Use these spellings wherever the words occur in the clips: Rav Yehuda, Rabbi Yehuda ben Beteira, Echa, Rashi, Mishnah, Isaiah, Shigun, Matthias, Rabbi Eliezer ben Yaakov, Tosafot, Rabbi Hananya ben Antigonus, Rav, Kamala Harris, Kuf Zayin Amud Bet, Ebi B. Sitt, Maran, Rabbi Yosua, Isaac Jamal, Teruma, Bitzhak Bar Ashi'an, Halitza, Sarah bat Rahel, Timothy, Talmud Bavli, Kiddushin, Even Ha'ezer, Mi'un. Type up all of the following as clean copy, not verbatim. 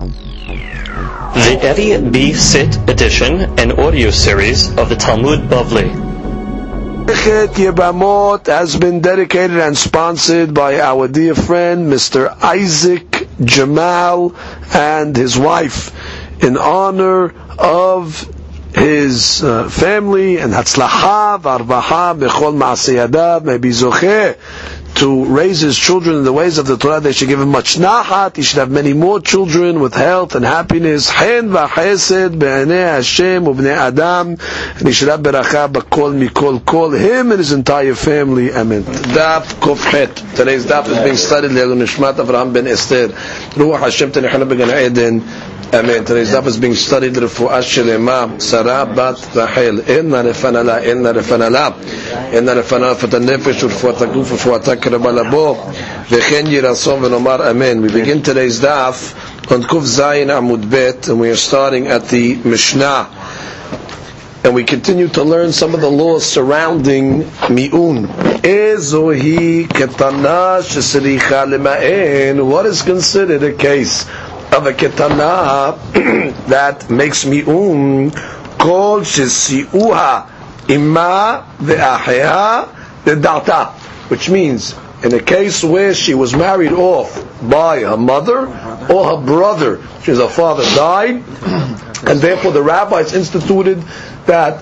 The Ebi B. Sitt edition and audio series of the Talmud Bavli. Echet Yebamot has been dedicated and sponsored by our dear friend Mr. Isaac Jamal and his wife in honor of his family and Hatzlacha Varvaha Bechol Maaseh Yadav. May be Zocheh to raise his children in the ways of the Torah. They should give him much nahat. He should have many more children with health and happiness. Hen v'chesed b'anei Hashem u'bnei Adam. And he should have beracha b'kol mikol kol, him and his entire family. Amen. Daf Kofchet. Today's daf is being studied le'ilun nishmat of Rahmen ben Esther. Ruach Hashem tenechana b'gan Eden. Amen. Today's daf is being studied refuah shelema Sarah bat Rahel. Inna refanala fatan nefesh u'fuat aguf u'fuat. We begin today's daf on Kuf Zayin Amud Bet, and we are starting at the Mishnah, and we continue to learn some of the laws surrounding Mi'un. What is considered a case of a ketana that makes Mi'un? Called Shesi'uha Ima Ve'aheha Ve'data, which means in a case where she was married off by her mother or her brother, which is her father died, and therefore the rabbis instituted that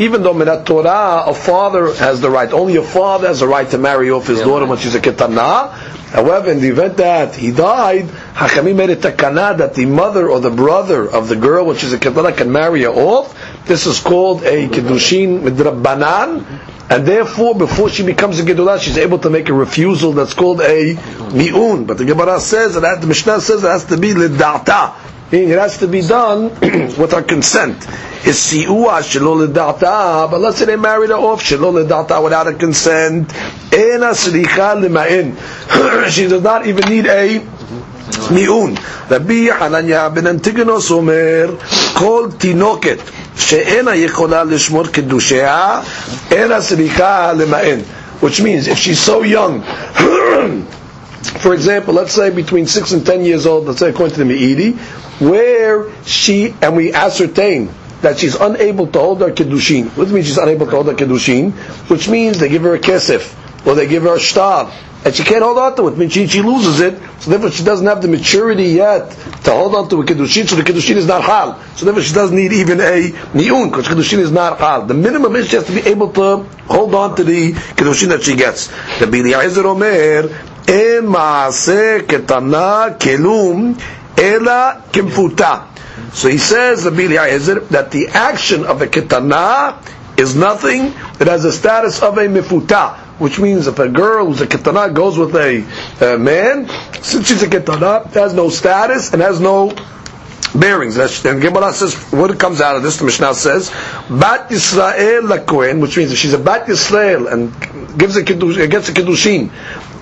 even though Minat Torah a father has the right, only a father has the right to marry off his daughter when she's a ketana. However, in the event that he died, Hachamim made a takana that the mother or the brother of the girl when she's a ketana can marry her off. This is called a Kiddushin Midrabbanan. And therefore, before she becomes a Gedulah, she's able to make a refusal that's called a Mi'un. But the Gemara says, that the Mishnah says, it has to be L'da'ata. Meaning it has to be done with her consent. Is Si'ua Shelo L'da'ata. But let's say they married her off, Shelo L'da'ata, without a consent. Eina Sricha L'ma'in. She does not even need a Mi'un. Rabbi Hananya ben Antigonus Omer, called Tinoket. Which means if she's so young, for example, let's say between 6 and 10 years old, let's say according to the Meidi, where she, and we ascertain that she's unable to hold her Kiddushin, which means she's unable to hold her Kiddushin, which means they give her a kesef, or they give her a shtar, and she can't hold on to it. It means she loses it, so therefore she doesn't have the maturity yet to hold on to a Kiddushin, so the Kiddushin is not hal. So therefore she doesn't need even a Mi'un, because Kiddushin is not hal. The minimum is she has to be able to hold on to the Kiddushin that she gets. Rabbi Eliezer Omer, Ein Maaseh Ketana Kelum Ela Kimfuta. So he says, Rabbi Eliezer, that the action of a Ketana is nothing, it has the status of a Mifuta. Which means if a girl who's a ketana goes with a man, since she's a ketana, has no status and has no bearings. And Gemara says, what comes out of this, the Mishnah says, Bat Yisrael lakohen, which means if she's a Bat Yisrael and gets a Kiddushin,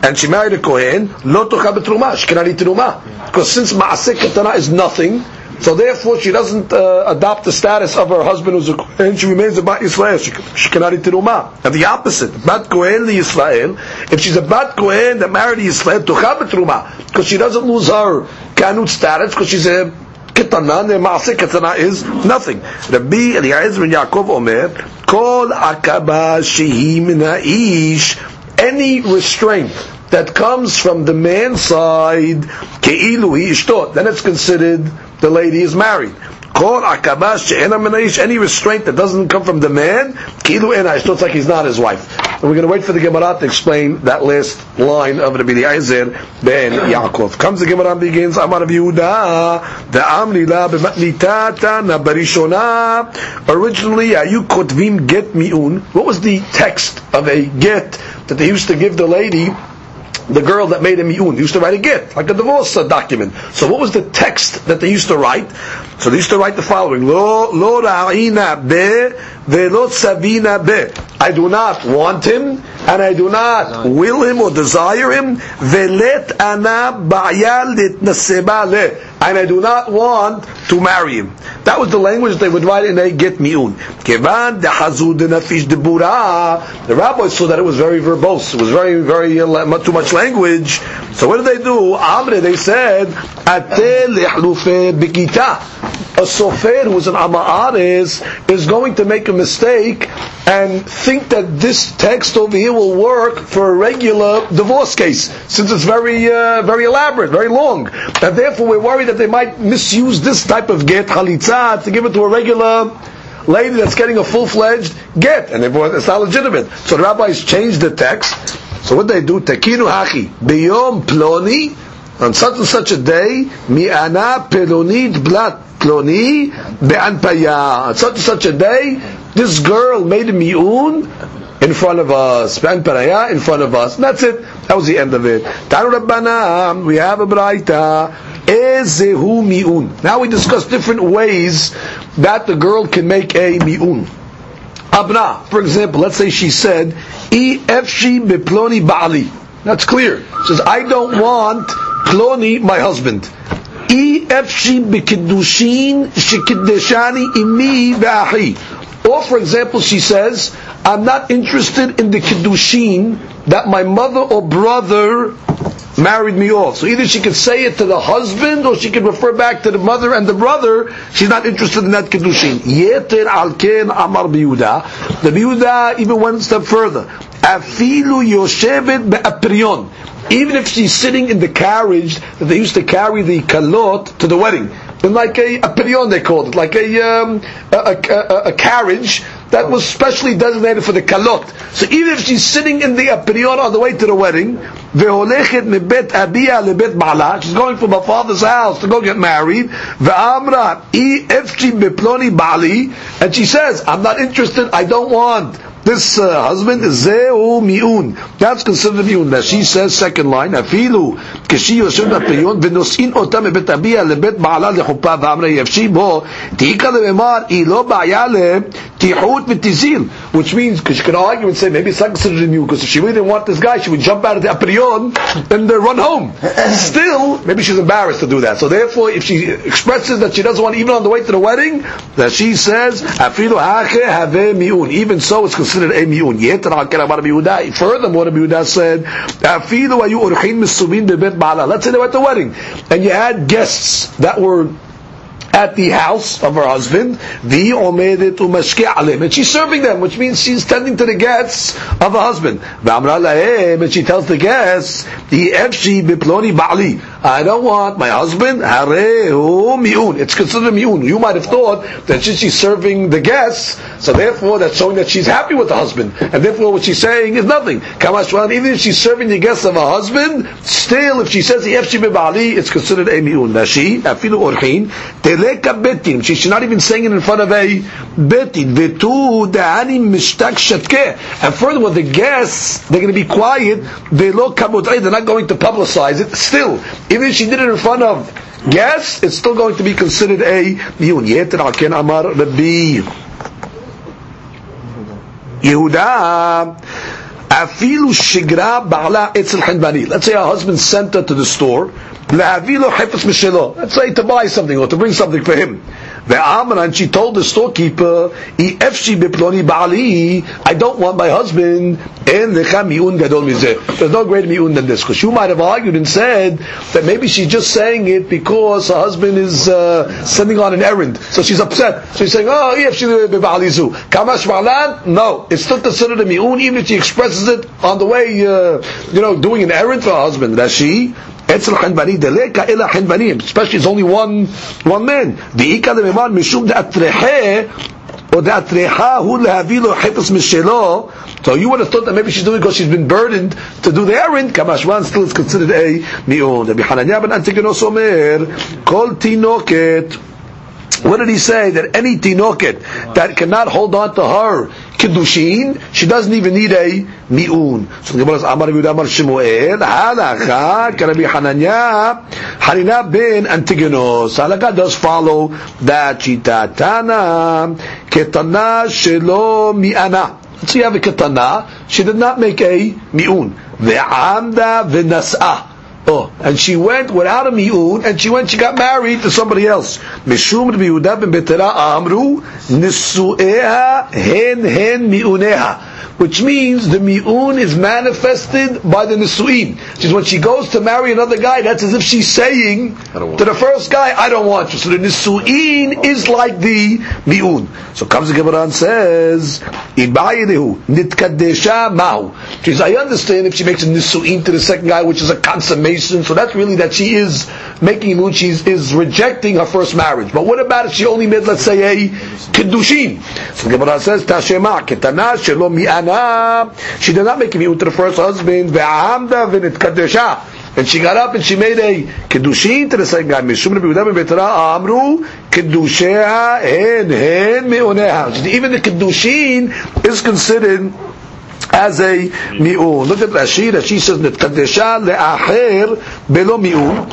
and she married a Kohen, Lo tocha betruma, she cannot eat teruma. Because since Maaseh ketana is nothing, so therefore she doesn't adopt the status of her husband who's a Kohen, she remains a Bat Yisrael, she cannot eat teruma. And the opposite, Bat Kohen li Yisrael, if she's a Bat Kohen that married Yisrael, tocha betruma, because she doesn't lose her Kanut status, because she's a Ketana, the Maaseh Ketana is nothing. Rabbi Eliezer ben Yaakov Omer, Kol akaba shehi min ha'ish, any restraint that comes from the man's side, ke'ilu hi ishto, then it's considered the lady is married. Kol akaba she'ena min ha'ish, any restraint that doesn't come from the man, ke'ilu ena ishto, it's like he's not his wife. And we're going to wait for the Gemara to explain that last line of Rabbi Eliezer ben Yaakov. Comes the Gemara and begins, Amar Rav Yehuda, the Amlila b'matnitata nabarishona. Originally, ayu kotvim get mi'un. What was the text of a get that they used to give the lady, the girl that made a mi'un? They used to write a get, like a divorce document. So what was the text that they used to write? So they used to write the following, Lo ra'ina be, ve'lo tzavina be. I do not want him, and I do not will him or desire him. Ve'let ana ba'ya litnaseba le. And I do not want to marry him. That was the language they would write in a get mi'un. Kevan dehazu denafish debura. The rabbis saw that it was very verbose. It was very, very too much language. So what did they do? Amre, they said, Ate lehlufe bikita. A sofer who is an Ama'aris is going to make a mistake and think that this text over here will work for a regular divorce case, since it's very elaborate, very long. And therefore we're worried that they might misuse this type of get, halitza, to give it to a regular lady that's getting a full-fledged get, and it's not legitimate. So the rabbis changed the text. So what they do, Tekinu hachi, biyom ploni, on such and such a day, mi'ana pelonid blat, Ploni be'anpaya. Such a day, this girl made a mi'un in front of us. Be'anpaya in front of us. And that's it. That was the end of it. Tanu Rabbanam, we have a braita. Ezehu mi'un. Now we discuss different ways that the girl can make a mi'un. Abna, for example, let's say she said, Efshi beploni ba'ali. That's clear. She says, I don't want ploni, my husband. Or for example, she says, I'm not interested in the kiddushin that my mother or brother married me off. So either she could say it to the husband, or she could refer back to the mother and the brother. She's not interested in that kiddushin. Yeter alken amar Yehuda. The Yehuda even went a step further. Afilu yoshevet be'aprion. Even if she's sitting in the carriage that they used to carry the kalot to the wedding, in like a pirion they called it, like a carriage that was specially designated for the kalot. So even if she's sitting in the pirion on the way to the wedding, veholechet mebet abiyah lebet bala, she's going from her father's house to go get married. Ve'amra ifchi beploni bali, and she says, I'm not interested. I don't want this husband. Zeu mi'un. That's considered mi'un. Now she says, second line, afilu keshi yoshem b'pirion v'nosin otam ebet abiyah lebet bala lechupa v'amra yefshi bo tiika le'emar ilo ba'yale tihut v'tizil. Which means, because she could argue and say, maybe it's not considered mi'un, because if she really didn't want this guy, she would jump out of the apirion and run home. Still, maybe she's embarrassed to do that. So therefore, if she expresses that she doesn't want, even on the way to the wedding, that she says, afilu hake have mi'un. Even so, it's considered a mi'un. Furthermore, Rabbi Yehuda said, let's say they were at the wedding, and you had guests that were at the house of her husband, and she's serving them, which means she's tending to the guests of her husband. And she tells the guests, I don't want my husband. It's considered mi'un. You might have thought that she's serving the guests, so therefore that's showing that she's happy with the husband, and therefore what she's saying is nothing. Even if she's serving the guests of her husband, still if she says it's considered a mi'un. She's not even saying it in front of a betin. And furthermore, the guests, they're going to be quiet. They're not going to publicize it. Still, even if she did it in front of guests, it's still going to be considered a mi'un. Let's say her husband sent her to the store, let's say to buy something or to bring something for him. And she told the storekeeper, I don't want my husband. There's no greater mi'un than this. Because you might have argued and said that maybe she's just saying it because her husband is sending on an errand, so she's upset. So she's saying, no, it's still considered a mi'un, even if she expresses it on the way, doing an errand for her husband. Especially it's only one man. So you would have thought that maybe she's doing it because she's been burdened to do the errand. Kamashwan still is considered a mi'un. Rabbi Hananya ben Antigonus omer, kol tinoket. What did he say? That any tinoket that cannot hold on to her kiddushin, she doesn't even need a mi'un. So the Gemara says, Amar Yehuda Amar Shmuel, Halakha, Karabi Hananya, Hanina bin Antigonus. Halakha does follow that chita tana, ketana shelo mi'ana. So you have a ketana, she did not make a mi'un. Ve'amda ve'nas'ah. law, and she went without a mi'ud, and she got married to somebody else. Mishum Rabbi Yehuda ben Beteira amru nisu'eha hen mi'uneha, which means the mi'un is manifested by the nisu'in. She's when she goes to marry another guy, that's as if she's saying to the first guy, I don't want you. So the nisu'in is like the mi'un. So comes the Gemara and says, Ibayidehu nitkadesha mahu. She says, I understand if she makes a nisu'in to the second guy, which is a consummation, so that's really that she is making mi'un, she is rejecting her first marriage. But what about if she only made, let's say, a kiddushin? So the Gemara says, Tashema ketana shelo mi'an. She did not make a mi'ut to the first husband, and she got up and she made a kedushin to the second guy. Even the kedushin is considered as a mi'un. Look at Rashi. Rashi says nitkadesha le'acher belo mi'un.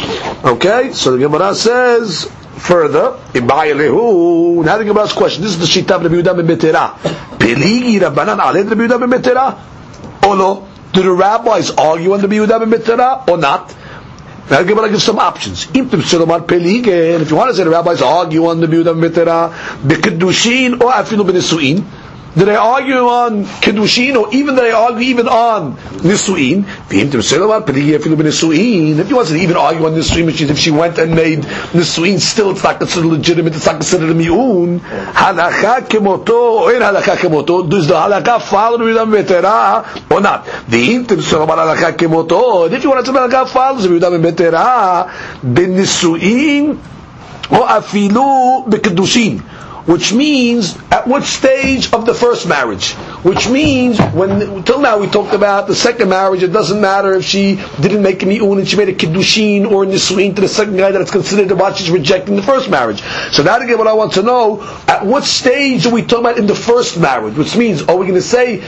Okay, so the Gemara says further, now the Gemara's question. This is the shita of Rabbi Yehuda ben Beteira. Peligi Rabbanan aled Rabbi Yehuda ben Beteira, or no? Do the rabbis argue on Rabbi Yehuda ben Beteira or not? Now the Gemara gives some options. If you want to say the rabbis argue on Rabbi Yehuda ben Beteira, the kedushin or afilu benisuin, do they argue on kedushin or even do they argue even on nisuin? If you want to even argue on nisuin, which is if she went and made nisuin, still it's not considered legitimate, it's not considered a mi'un. Halakha kemoto or in halakha kemoto, does the halakha follow the Rabbi Yehuda ben Beteira or not? If you want to say the halakha follows the Rabbi Yehuda ben Beteira, the nisuin or afilu bekedushin, which means at what stage of the first marriage, which means when till now we talked about the second marriage, it doesn't matter if she didn't make a mi'un and she made a kiddushin or a nisuin to the second guy, that it's considered about she's rejecting the first marriage. So now again, what I want to know, at what stage are we talking about in the first marriage, which means are we going to say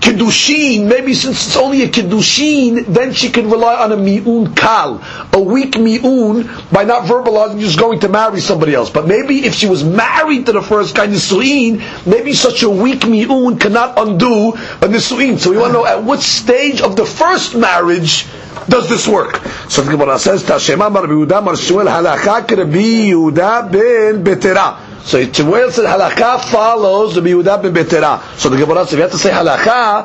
kiddushin? Maybe since it's only a kiddushin, then she can rely on a mi'un kal, a weak mi'un, by not verbalizing she's going to marry somebody else. But maybe if she was married to the first guy nisuin, maybe such a weak mi'un cannot undo a nisuin. So we want to know at what stage of the first marriage does this work. So the Gemara says, Tashema Rabbi Yehuda Marsuel halakha Rabbi Yehuda ben Beteira. So it says halakha follows Rabbi Yehuda ben Beteira. So the Gemara says, if you have to say halakha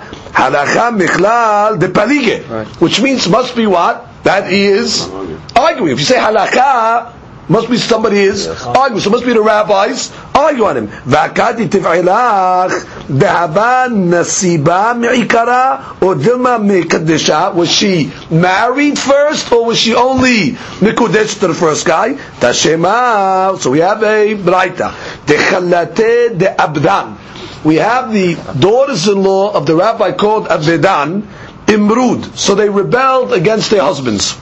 michlal de palige, which means must be what? That is arguing. If you say halakha, must be somebody is arguing. So must be the rabbis argue on him. V'akati tif'ilach dehava nasiba mi'ikara or dilma mi'kaddesha. Was she married first or was she only mikudesh to the first guy? Tashema. So we have a braita. Dechalate de abdan. We have the daughters-in-law of the rabbi called Abedan Imrud. So they rebelled against their husbands.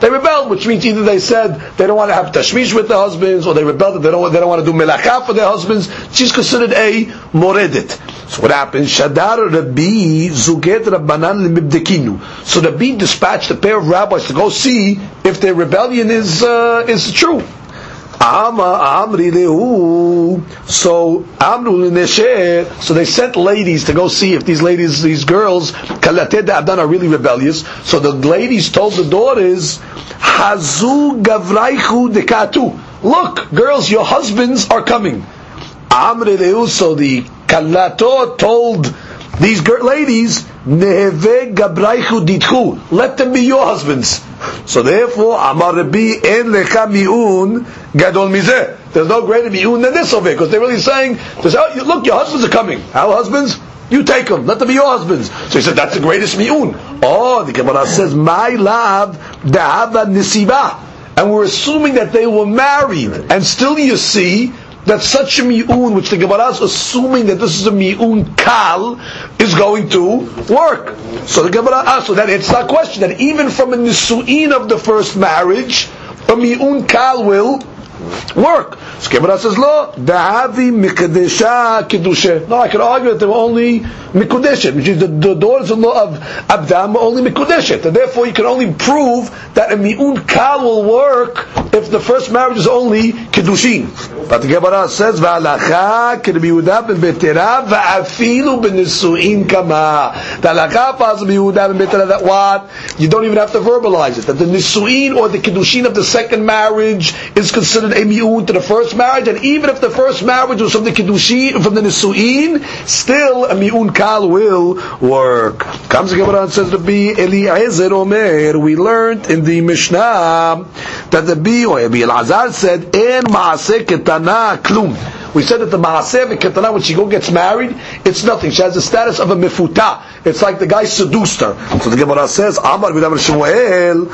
They rebelled, which means either they said they don't want to have tashmish with their husbands, or they rebelled that they don't want to do melakha for their husbands. She's considered a moredet. So what happened? Shadar Rabbi Zuget Rabbanan Limibdekinu. So Rabbi dispatched a pair of rabbis to go see if their rebellion is true. So they sent ladies to go see if these girls are really rebellious. So the ladies told the daughters, look, girls, your husbands are coming. So the kalato told these ladies, let them be your husbands. So therefore, Amar Rabbi en lecha mi'un gadol mizeh. There's no greater mi'un than this over here, because they're really saying, oh, look, your husbands are coming. Our husbands, you take them. Let them be your husbands. So he said, that's the greatest mi'un. Oh, the Gemara says, my love, dehava nisibah. And we're assuming that they were married. And still you see that such a mi'un, which the Gemara is assuming that this is a mi'un kal, is going to work. So the Gemara asks, so that it's not a question, that even from a nisu'in of the first marriage, a mi'un kal will work. So Gemara says, lo, da'avi mikadesha kedusha. No, I can argue that they were only mikudeshet, which is the daughters-in-law of Abdam were only mikudeshet, and therefore you can only prove that a mi'un kal will work if the first marriage is only Kedushin. But the Gemara says, V'alacha k'Rabbi Yehuda ben Beteira v'afilu b'nisu'in kama. The halacha passes Rabbi Yehuda ben Beteira that what? You don't even have to verbalize it. That the Nisu'in or the Kedushin of the second marriage is considered a mi'un to the first marriage. And even if the first marriage was from the Kedushin, from the Nisu'in, still a mi'un kal will work. Comes the Gemara and says, Rabbi Eliezer Omer, we learned in the Mishnah that the Ebi Eliezer said, "En maaseh ketana klum." We said that the maaseh v'ketana, when she gets married, it's nothing. She has the status of a mefuta. It's like the guy seduced her. So the Gemara says, "Amar b'Rav Shmuel,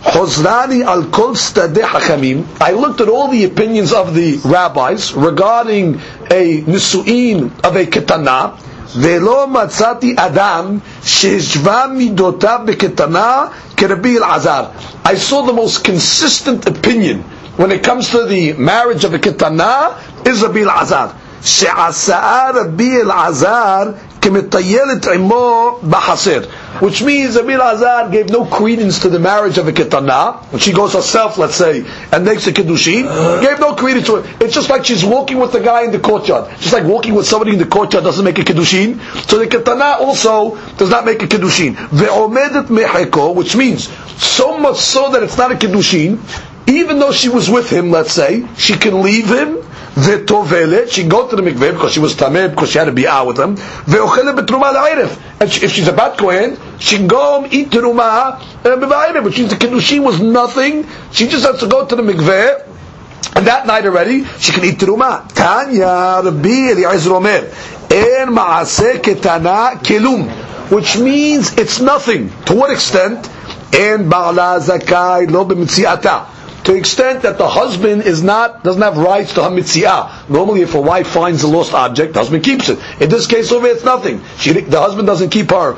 chozrani al kol stadei hachamim." I looked at all the opinions of the rabbis regarding a nisu'in of a ketana. Ve'lo matzati adam shehishva midotav b'ketana k'Rabbi Elazar. I saw the most consistent opinion when it comes to the marriage of a ketana is Rabbi Elazar. She'asa'a Rabbi Elazar k'metayelet imo b'chaser, which means Rabbi Elazar gave no credence to the marriage of a ketana when she goes herself, let's say, and makes a kedushin. Gave no credence to it. It's just like she's walking with the guy in the courtyard. Just like walking with somebody in the courtyard doesn't make a kedushin, so the ketana also does not make a kedushin. Ve'omedet meheko, which means so much so that it's not a kedushin. Even though she was with him, let's say, she can leave him. V'tovelet, she go to the mikveh because she was tameh, because she had to be out with him. V'ochelet b'truma la'iref, and if she's a bat kohen, she can go home, eat teruma b'va'iref, which means the kedushin was nothing. She just has to go to the mikveh, and that night already she can eat teruma. Tanya Rabbi Eliezer Omer, en ma'aseh ketana kelum, which means it's nothing. To what extent? En ba'ala zakai lo b'mitzi'ata. To the extent that the husband doesn't have rights to her mitziah. Normally, if a wife finds a lost object, the husband keeps it. In this case over here, it's nothing. The husband doesn't keep her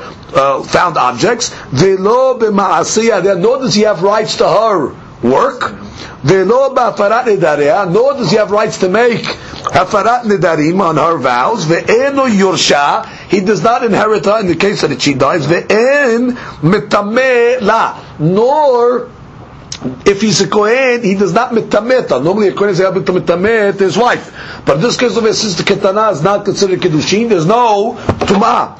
found objects. Velo b'ma'asiyah, nor does he have rights to her work. Velo b'afarat nedariyah, nor does he have rights to make hafarat nedarim on her vows. Ve'eno yursha, he does not inherit her in the case that she dies. Ve'en metameh la, nor if he's a Kohen, he does not metameta. Normally a Kohen is able to metamet his wife. But in this case, since the Ketana is not considered Kedushin, there's no Tumah.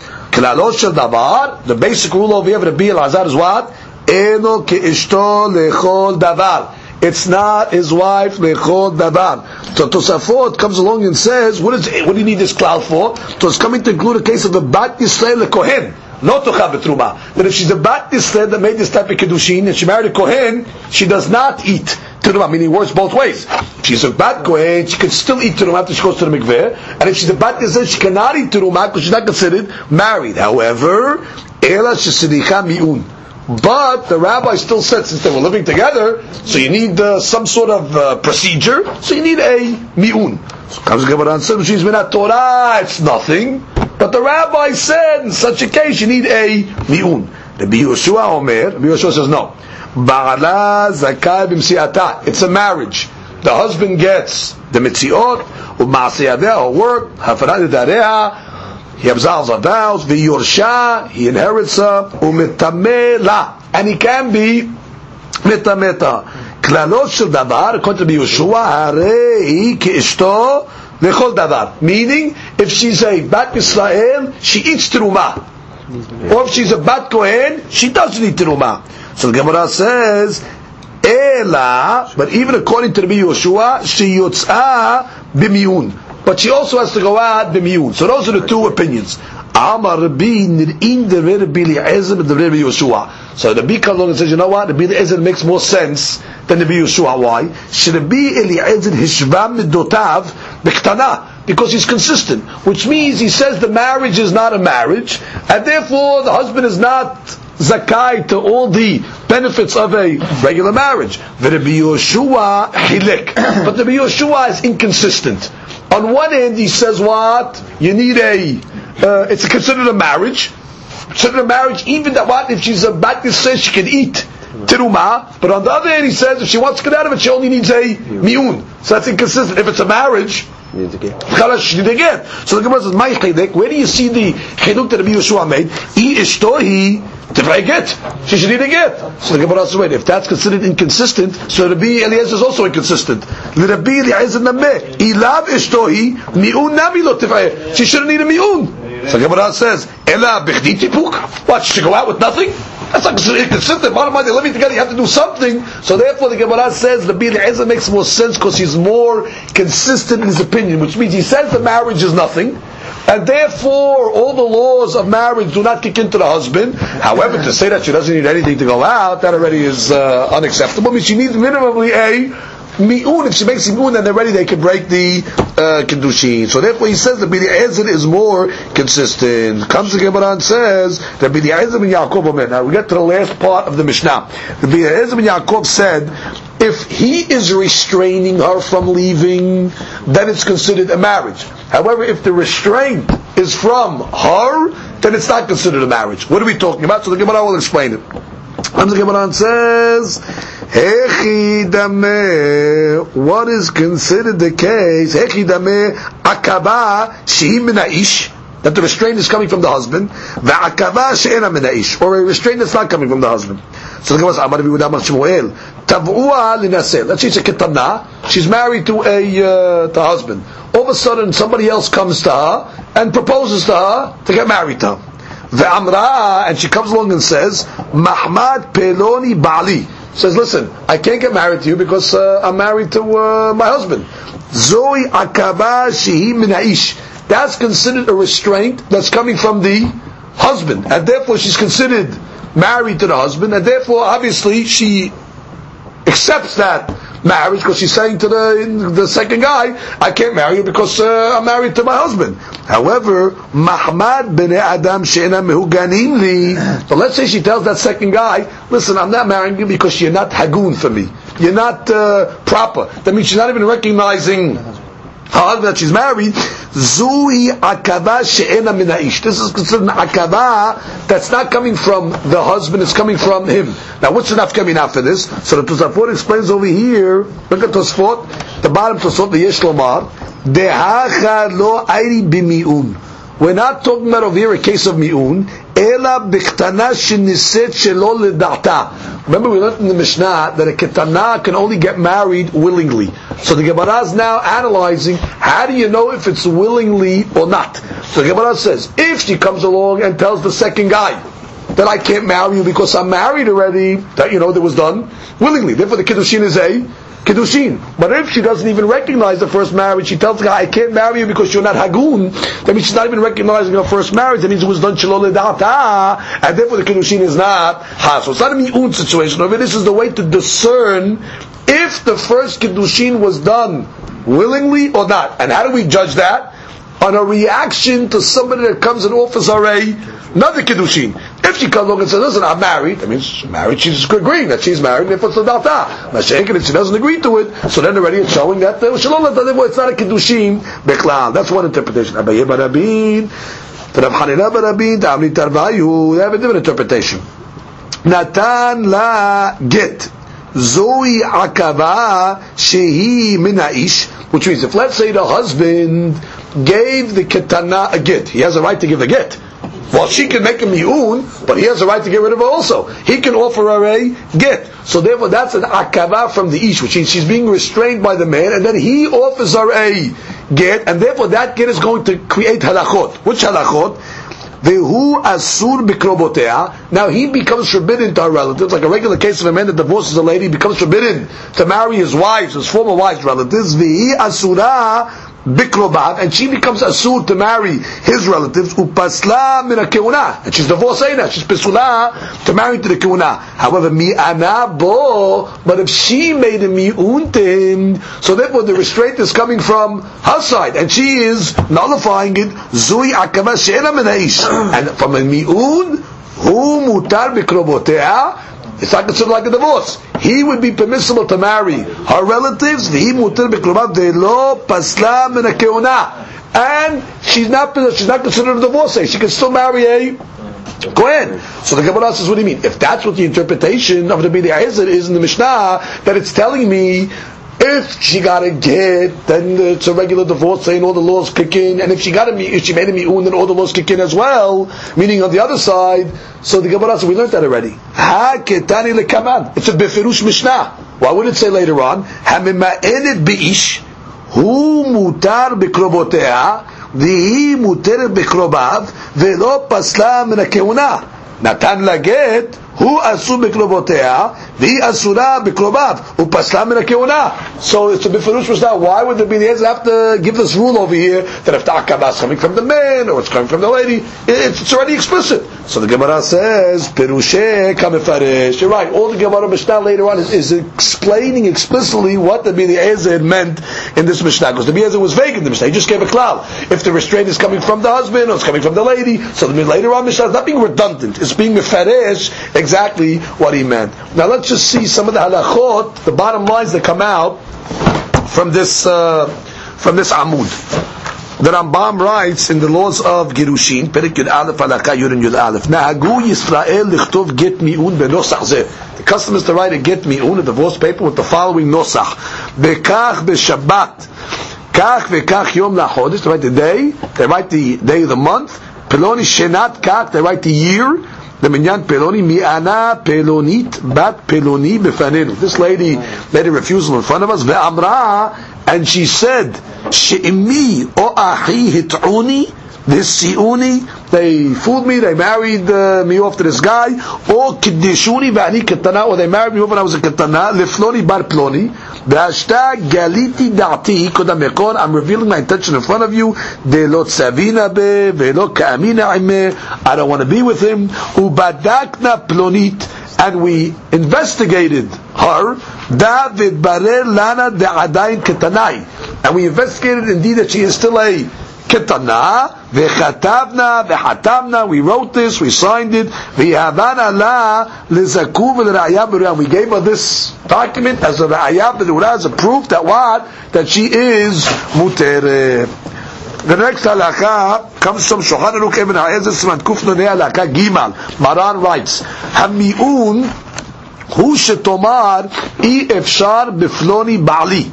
The basic rule over here of Rabbi Elazar is what? Eno ke'ishto lechol davar. It's not his wife, lechol davar. So Tosafot comes along and says, what do you need this cloud for? So it's coming to include a case of a Bat Yisrael Kohen. Not to chavet truma. That if she's a bat Yisrael that made this type of kedushin and she married a kohen, she does not eat truma. Meaning, it works both ways. If she's a bat kohen, she can still eat truma after she goes to the mikveh, and if she's a bat Yisrael, she cannot eat truma because she's not considered married. However, ela shesiricha miun. But the rabbi still said, since they were living together, so you need some sort of procedure. So you need a miun. So comes the Gemara and says, she's minat Torah. It's nothing. But the rabbi said, in such a case, you need a mi'un. Rabbi Yosua Omer, Rabbi Yosua says, no. Ba'ala zakai b'msi'ata. It's a marriage. The husband gets the mitziot, u'ma'asiyadeh, her work, hafarad idareha, he absolves her vows, v'yorsha, he inherits her, u'mitamela, and he can be mitameta. Klalot shel davar, according to Rabbi Yosua, harei ke'ishto, lechol davar. Meaning, if she's a bat Yisrael, she eats teruma. Or if she's a bat Kohen, she doesn't eat teruma. So the Gemara says, Ela, but even according to Rabbi Yosua, she yotza b'miun. But she also has to go out b'miun. So those are the two opinions. Amar Rabbi nir'in d'vrei Rabbi Eliezer d'vrei Rabbi Yosua. So Rabbi comes along and says, you know what? Rabbi Eliezer makes more sense than Rabbi Yosua. Why? Rabbi Eliezer hishva midotav b'ketana. Because he's consistent, which means he says the marriage is not a marriage, and therefore the husband is not zakai to all the benefits of a regular marriage. But Rabbi Yosua chilek, but Rabbi Yosua is inconsistent. On one end, he says what you need it's considered a marriage, even that what if she's a bat Yisrael she can eat teruma, but on the other hand, he says if she wants to get out of it, she only needs a miun. So that's inconsistent. If it's a marriage. So the Gemara says, where do you see the chiduk that Rabbi Yeshua made? Divrei get. She should eat a get. So the Gemara says, wait, if that's considered inconsistent, so Rabbi Eliezer is also inconsistent. L'Rabbi Eliezer nameh, ilav ishtohi mi'un nami lo tivayeh. She shouldn't eat a mi'un. So the Gemara says, ela b'chdi tipuk? What, she should go out with nothing? That's not considered inconsistent. Bottom line, they're living together, you have to do something. So therefore the Gemara says, Rabbi Eliezer makes more sense because he's more consistent in his opinion, which means he says the marriage is nothing, and therefore all the laws of marriage do not kick into the husband. However, to say that she doesn't need anything to go out, that already is unacceptable. I mean, she needs minimally a mi'un. If she makes mi'un and they're ready, they can break the kedushin. So therefore he says that Rabbi Eliezer is more consistent. Comes to Gemara and says that Rabbi Eliezer ben Yaakov, now we get to the last part of the Mishnah. Rabbi Eliezer ben Yaakov said, if he is restraining her from leaving, then it's considered a marriage. However, if the restraint is from her, then it's not considered a marriage. What are we talking about? So the Gemara will explain it. And the Gemara says, Hechi dameh, what is considered the case? Hechi dameh, akaba shehi minaish, that the restraint is coming from the husband, ve'akava she'ena minaish, or a restraint that's not coming from the husband. So the Gemara says, Amar Rabbi Yehuda amar Shmuel, tavua linaseh, that she's a ketana, she's married to a husband. All of a sudden, somebody else comes to her and proposes to her to get married to her. Ve'amra, and she comes along and says, Mahmad peloni bali, says, listen, I can't get married to you because I'm married to my husband. Zoi akaba shehi minaish, that's considered a restraint that's coming from the husband, and therefore she's considered married to the husband, and therefore obviously she accepts that marriage because she's saying to the second guy, I can't marry you because I'm married to my husband. However, Mahmad bin Adam she'ena mehuganim li. So let's say she tells that second guy, listen, I'm not marrying you because you're not hagun for me. You're not proper. That means she's not even recognizing how that she's married. Zui akava she'ena minaish. This is considered an akava that's not coming from the husband, it's coming from him. Now what's the nafka min after this? So the Tosafot explains over here, look at Tosafot, the bottom Tosafot, the Yesh Lomar, dehacha lo ayri bimi'un. We're not talking about over here a case of mi'un, ela b'ktana sheniset shelo ledata. Remember we learned in the Mishnah that a ketana can only get married willingly. So the Gemara is now analyzing, how do you know if it's willingly or not? So the Gemara says, if she comes along and tells the second guy that I can't marry you because I'm married already, that you know that was done willingly, therefore the kiddushin is a kiddushin. But if she doesn't even recognize the first marriage, she tells the guy, I can't marry you because you're not hagun, that means she's not even recognizing her first marriage, that means it was done shelo ledata, and therefore the kiddushin is not ha. So it's not a mi'un situation. I mean, this is the way to discern if the first kiddushin was done willingly or not. And how do we judge that? On a reaction to somebody that comes and offers her another kiddushin. If she comes along and says, listen, I'm married, that means she's married, she's agreeing that she's married, therefore it's a data. Mashenkin, if she doesn't agree to it, so then already it's showing that it's not a kiddushin beklal. That's one interpretation. Abaye barabin, Rav Hananya ben Rabin, Amli Tarvayu, they have a different interpretation. Natan la get. Zoi akava shehi minaish, which means if let's say the husband gave the ketana a get, he has a right to give a get. Well, she can make a mi'un, but he has a right to get rid of her also. He can offer her a get. So therefore that's an akava from the ish, which means she's being restrained by the man, and then he offers her a get, and therefore that get is going to create halachot. Which halachot? Vehu asur bikrobotea. Now he becomes forbidden to her relatives, like a regular case of a man that divorces a lady, becomes forbidden to marry his wives, his former wives' relatives. Vehi asura bikrobav, and she becomes asur to marry his relatives. Upasla mina keuna, and she's divorced now. She's pesula to marry to the keuna. However, mi'ana bo, but if she made a mi'un to him, so therefore the restraint is coming from her side, and she is nullifying it. Zui akava she'ena minaish, and from a mi'un hu mutar bikrobotea. It's not considered like a divorce. He would be permissible to marry her relatives, and she's not considered a divorcee. She can still marry a kohen. So the Gemara says, what do you mean? If that's what the interpretation of the Ebi B. Sitt is in the Mishnah, that it's telling me If she got a kid, then it's a regular divorce, and all the laws kick in. And if she got if she made a mi'un, then all the laws kick in as well. Meaning on the other side. So the Gemara says, we learned that already. Ha ketani lekamad. It's a beferush mishnah. Why would it say later on? Hamima'enet bi'ish hu mutar bikroboteah vihi muteret bikrobav velo pasla min ha'keuna. Natan laget hu asu bikroboteah vi asura bikrobav u pasla min ha'keuna. So it's a beferush mishnah. Why would the Bnei Ezra have to give this rule over here that if the akabah is coming from the man or it's coming from the lady, it's already explicit? So the Gemara says, Perushe Kamefaresh. You're right, all the Gemara Mishnah later on is explaining explicitly what the Bnei Ezra meant in this Mishnah. Because the Bnei Ezra was vague in the Mishnah, he just gave a klal. If the restraint is coming from the husband or it's coming from the lady, so the later on Mishnah is not being redundant, it's being Mefaresh exactly what he meant. Now let's just see some of the halachot, the bottom lines that come out from this Amud. The Rambam writes in the laws of Girushin, Perek Yud Aleph, Halakha Yud Yud Aleph, Nahagu Yisrael lichtov get mi'un benosach zeh. The custom is to write a get mi'un, a divorce paper, with the following nosach. Bekach b'Shabbat, kach v'kach yom lachodesh. They write the day, they write the day of the month. Peloni shenat kach, they write the year. The minyan peloni mi'ana pelonit bat peloni befanenu. This lady made a refusal in front of us. Ve'amra. And she said, "She'imi o achi hit'uni hisi'uni." They fooled me. They married me off to this guy. O kidishuni v'ani katana. Or they married me off when I was a katana. Lefloni bar ploni. V'hashtag galiti da'ati kodamekon. I'm revealing my intention in front of you. De'lo tzavina be ve'lo ka'amina ime. I don't want to be with him. Ubadakna plonit. And we investigated her. David barer lana de'adayin ketanai. And we investigated indeed that she is still a ketana. V'chatavna v'hatamna. We wrote this. We signed it. V'havana la lizakuv l'ra'ayah berurah. We gave her this document as a ra'ayah berurah, as a proof that what? That she is mutereh. The next halakha comes from Shulchan Aruch Even Ha'ezer Siman Kuf Nunei Halakha Gimal. Maran writes, "Hami'un hu shetomar I efshar befloni ba'li,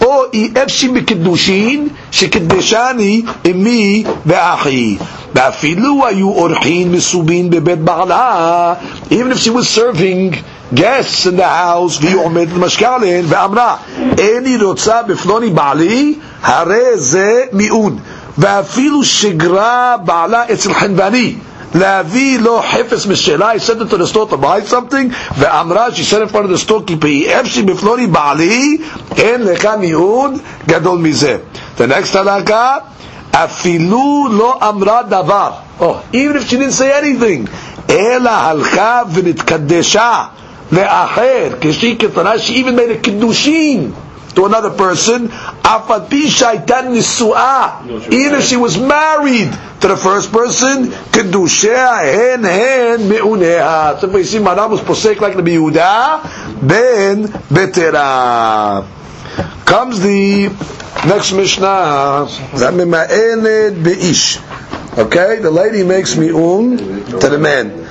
o I efshi b'kedushin shekideshani imi ve'achi, ba'afilu ayu orchin misubin bebet ba'ala." Even if she was serving guests in the house, v'yomed l'mashkalin ve'amra, "Eni rotza befloni ba'li." הרי זה מיעון, ואפילו שגרה בעלה אצל חנווני להביא לו חפץ משאלה. He sent it to the store to buy something, ואמרה, she sent it for the store, כי פייאפשי בפלוני בעלי אין לך מיעון גדול מזה. The next הלכה, אפילו לא אמרה דבר, even if she didn't say anything, אלא הלכה ונתקדשה לאחר, כשהיא קטנה, she even made a קידושין to another person, even if she was married to the first person, so we see Maran was posek like Rabbi Yehuda ben Beteira. Comes the next Mishnah. Okay, the lady makes mi'un to the man.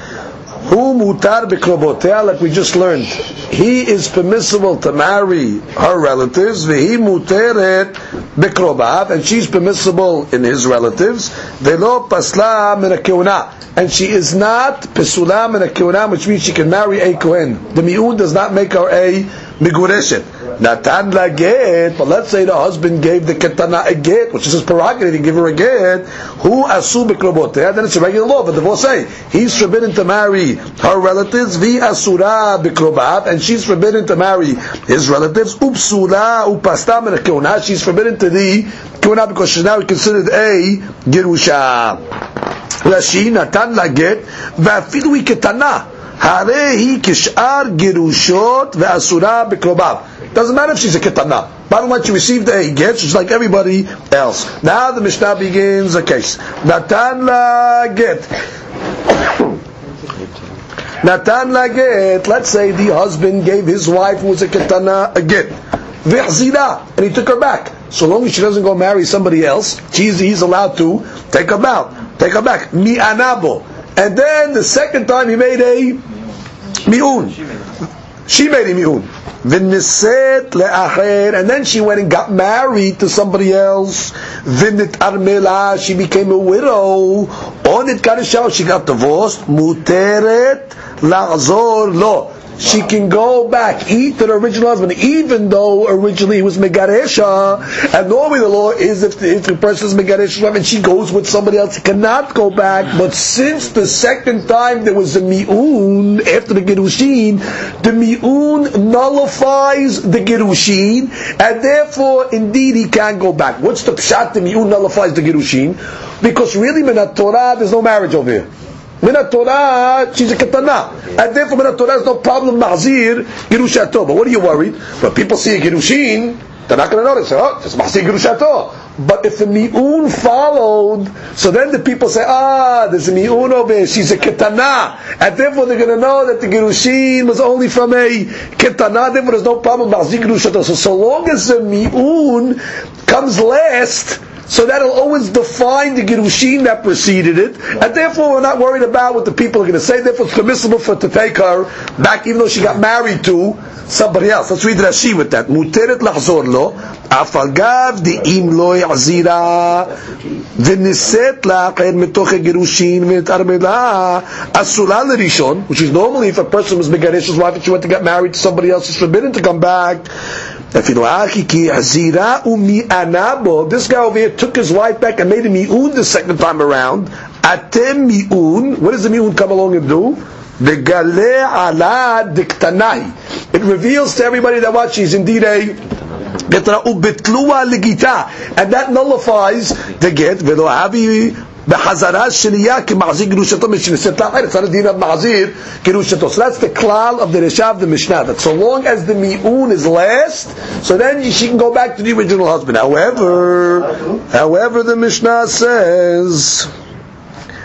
Hu mutar bikroboteah, like we just learned, he is permissible to marry her relatives. Vehi muteret bikrobav, and she's permissible in his relatives. Velo pasla min ha'keuna, and she is not pesula min ha'keuna, which means she can marry a kohen. The mi'un does not make her a migureshet. Natan la get, but let's say the husband gave the ketana a get, which is his prerogative to give her a get. Who asu bikroboteah, then it's a regular law of a divorcee. He's forbidden to marry her relatives, vi asura bikrobav, and she's forbidden to marry his relatives. Upsula upasta min ha'keuna, she's forbidden to the keuna because she's now considered a girusha. Rashi natan la get va'afilu ketana. Harehi kishar girushot ve'asura bikrobav. Doesn't matter if she's a ketana. Bottom line, she received a get, she's like everybody else. Now the Mishnah begins a case. Natan la get. Let's say the husband gave his wife, who was a ketana, a get. V'chzila, and he took her back. So long as she doesn't go marry somebody else, he's allowed to take her out, take her back. Mi'anabo. And then the second time he made a mi'un. She made a mi'un. v'niset le'acher, and then she went and got married to somebody else. V'nit armela, she became a widow. Onit karishah, she got divorced. Muteret la'azor lo. She can go back, eat to the original husband, even though originally he was megaresha. And normally the law is if the person is megaresha and she goes with somebody else, she cannot go back. But since the second time there was a mi'un after the gerushin, the mi'un nullifies the gerushin, and therefore indeed he can't go back. What's the pshat? The mi'un nullifies the gerushin, because really minat Torah there's no marriage over here. Minat Torah, she's a katana. And therefore Minat Torah is no problem, mahzir, girushato. But what are you worried? When people see a girushin, they're not going to notice, oh, it's mahzir girushato. But if the mi'un followed, so then the people say, there's a mi'un over here, she's a ketana. And therefore they're going to know that the girushin was only from a ketana, therefore there's no problem, mahzir girushato. So long as the mi'un comes last, so that'll always define the Girushin that preceded it, and therefore we're not worried about what the people are going to say. Therefore it's permissible for to take her back, even though she got married to somebody else. Let's read Rashi with that. Muteret lahzor lo, afalgav di'im lo ya'zira, v'niset la'acher metoche Girushin v'nitarmela asula l'rishon, which is normally if a person was Megaresh's wife and she went to get married to somebody else, she's forbidden to come back. This guy over here took his wife back and made a mi'un the second time around. Atem mi'un. What does the mi'un come along and do? It reveals to everybody that what she's indeed a, and that nullifies the get. So that's the klal of the Resha of the Mishnah, that so long as the mi'un is last, so then she can go back to the original husband. However the Mishnah says,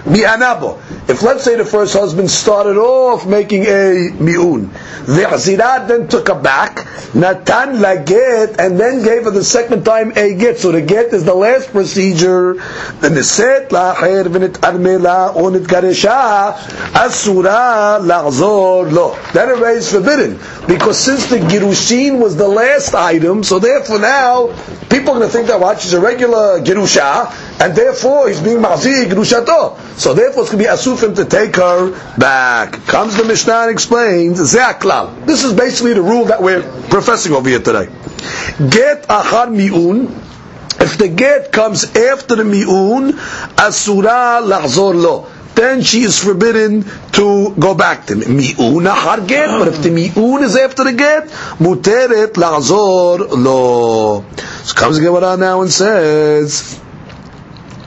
if let's say the first husband started off making a mi'un, the Azirah then took her back, Natan la get, and then gave her the second time a get. So the get is the last procedure. Then the set la her vinit armela onit garesha asura la'zor lo. That array is forbidden, because since the girushin was the last item, so therefore now people are going to think that she's a regular girusha, and therefore he's being ma'zir girushato. So therefore it's going to be asur for him to take her back. Comes the Mishnah and explains, this is basically the rule that we're professing over here today. Get achar mi'un, if the get comes after the mi'un, asura la'zor lo, then she is forbidden to go back to mi'un achar get. But if the mi'un is after the get, muteret la'zor lo. So comes the Gemara now and says,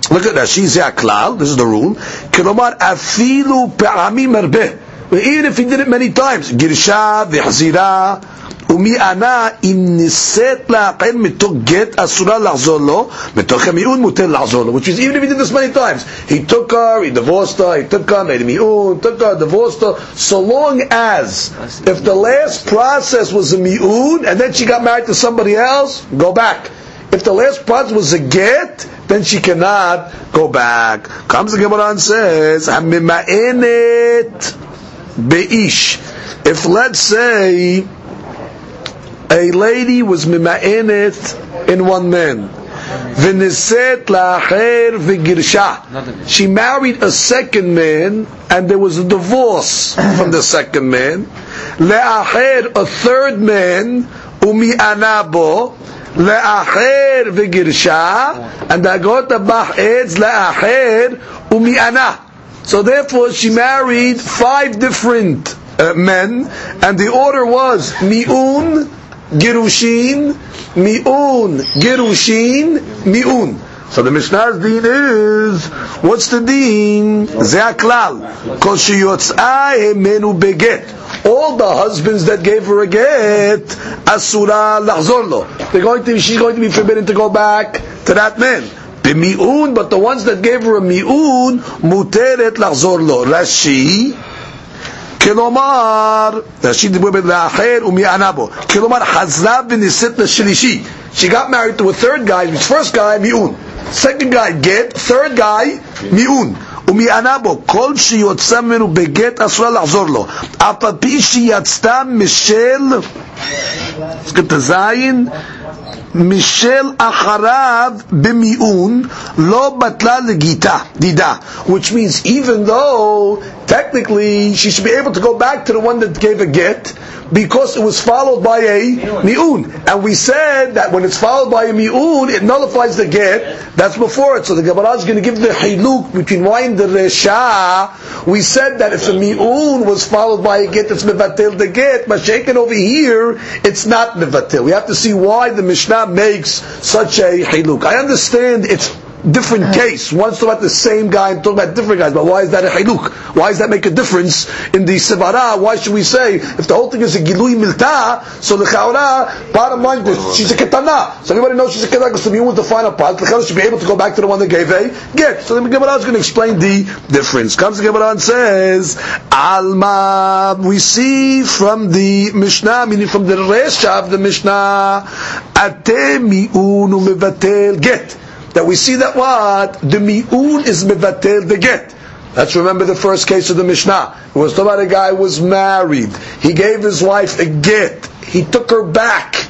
look at that, she's klal, this is the rule. Kilomar afilu pe'amim erbeh, even if he did it many times, Girsha v'chzira umi'ana im niset la'aqen mitok get asura la'zolo mitok mi'un muter la'zolo, which is even if he did this many times, he took her, he divorced her, he took her, made a mi'un, took her, divorced her, so long as if the last process was a mi'un and then she got married to somebody else, go back. If the last part was a get, then she cannot go back. Comes the Gemara and says, Hamima'enet be'ish. If let's say a lady was mima'enet in one man, v'niset la'acher v'girsha, she married a second man and there was a divorce from the second man, le'acher a third man, umi'anabo le'acher v'girsha, and I got the ba'etz le'acher umi'ana. So therefore she married five different men, and the order was mi'un, girushin, mi'un, girushin, mi'un. So the Mishnah's deen is, what's the deen? Ze'aklal, kol sheyotz'ah menu beget. All the husbands that gave her a get, asura la'zor lo, she's going to be forbidden to go back to that man. B'mi'un, but the ones that gave her a mi'un, muteret la'zor lo. Rashi, kilomar, Rashi dibubed la'acher umi'anabo, kilomar hazra b'nisit la'shilishi. She got married to a third guy, his first guy, mi'un. Second guy, get. Third guy, mi'un. ומיענבו, כל שיוצא ממנו בגט אסור לחזור לו, אף פי שיצא משל, כתב זין, משל אחריו במיון, לא בטלה לגיטה, דידה. Which means even though technically she should be able to go back to the one that gave a get, because it was followed by a mi'un. And we said that when it's followed by a mi'un, it nullifies the get that's before it. So the Gemara is going to give the hiluk between why and the resha. We said that if a mi'un was followed by a get, it's mevatel the get, but shaken over here, it's not mevatel. We have to see why the Mishnah makes such a hiluk. I understand it's different case. One's talking about the same guy and talking about different guys, but why is that a hiluk? Why does that make a difference in the Sivara? Why should we say, if the whole thing is a gilui milta, so the Chaura, bottom line goes, she's a ketana. So everybody knows she's a ketana because the mi'un was the final part. The Chaura should be able to go back to the one that gave a get. So the Gemara is going to explain the difference. Comes the Gemara and says, Alma, we see from the Mishnah, meaning from the Resha of the Mishnah, Ate mi'un u'mevatel get. That we see that what? The mi'un is mevatel the get. Let's remember the first case of the Mishnah. It was talking about a guy who was married. He gave his wife a get. He took her back.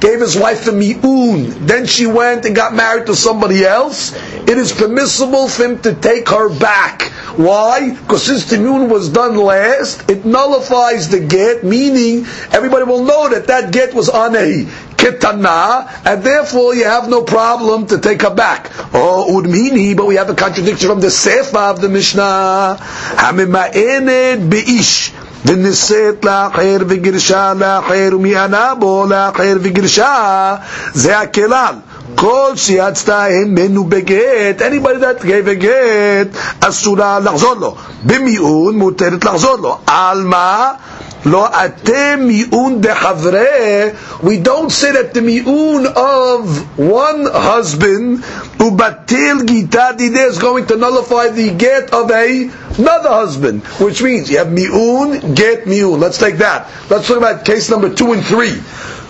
Gave his wife a mi'un. Then she went and got married to somebody else. It is permissible for him to take her back. Why? Because since the mi'un was done last, it nullifies the get, meaning everybody will know that that get was on a ketana, and therefore you have no problem to take her back. Oh, udmini, but we have a contradiction from the Sefa of the Mishnah. Hamimaened beish v'niset la'acher v'girsha la'acher u'mi'anabo la'acher v'girsha ze'akelal. Anybody that gave a get, asura lachzorlo. B'mi'un muteret lachzorlo. Alma lo atem mi'un dechavrei. We don't say that the mi'un of one husband ubatil gita dideh is going to nullify the get of another husband. Which means you have mi'un, get mi'un. Let's take that. Let's talk about case number 2 and 3.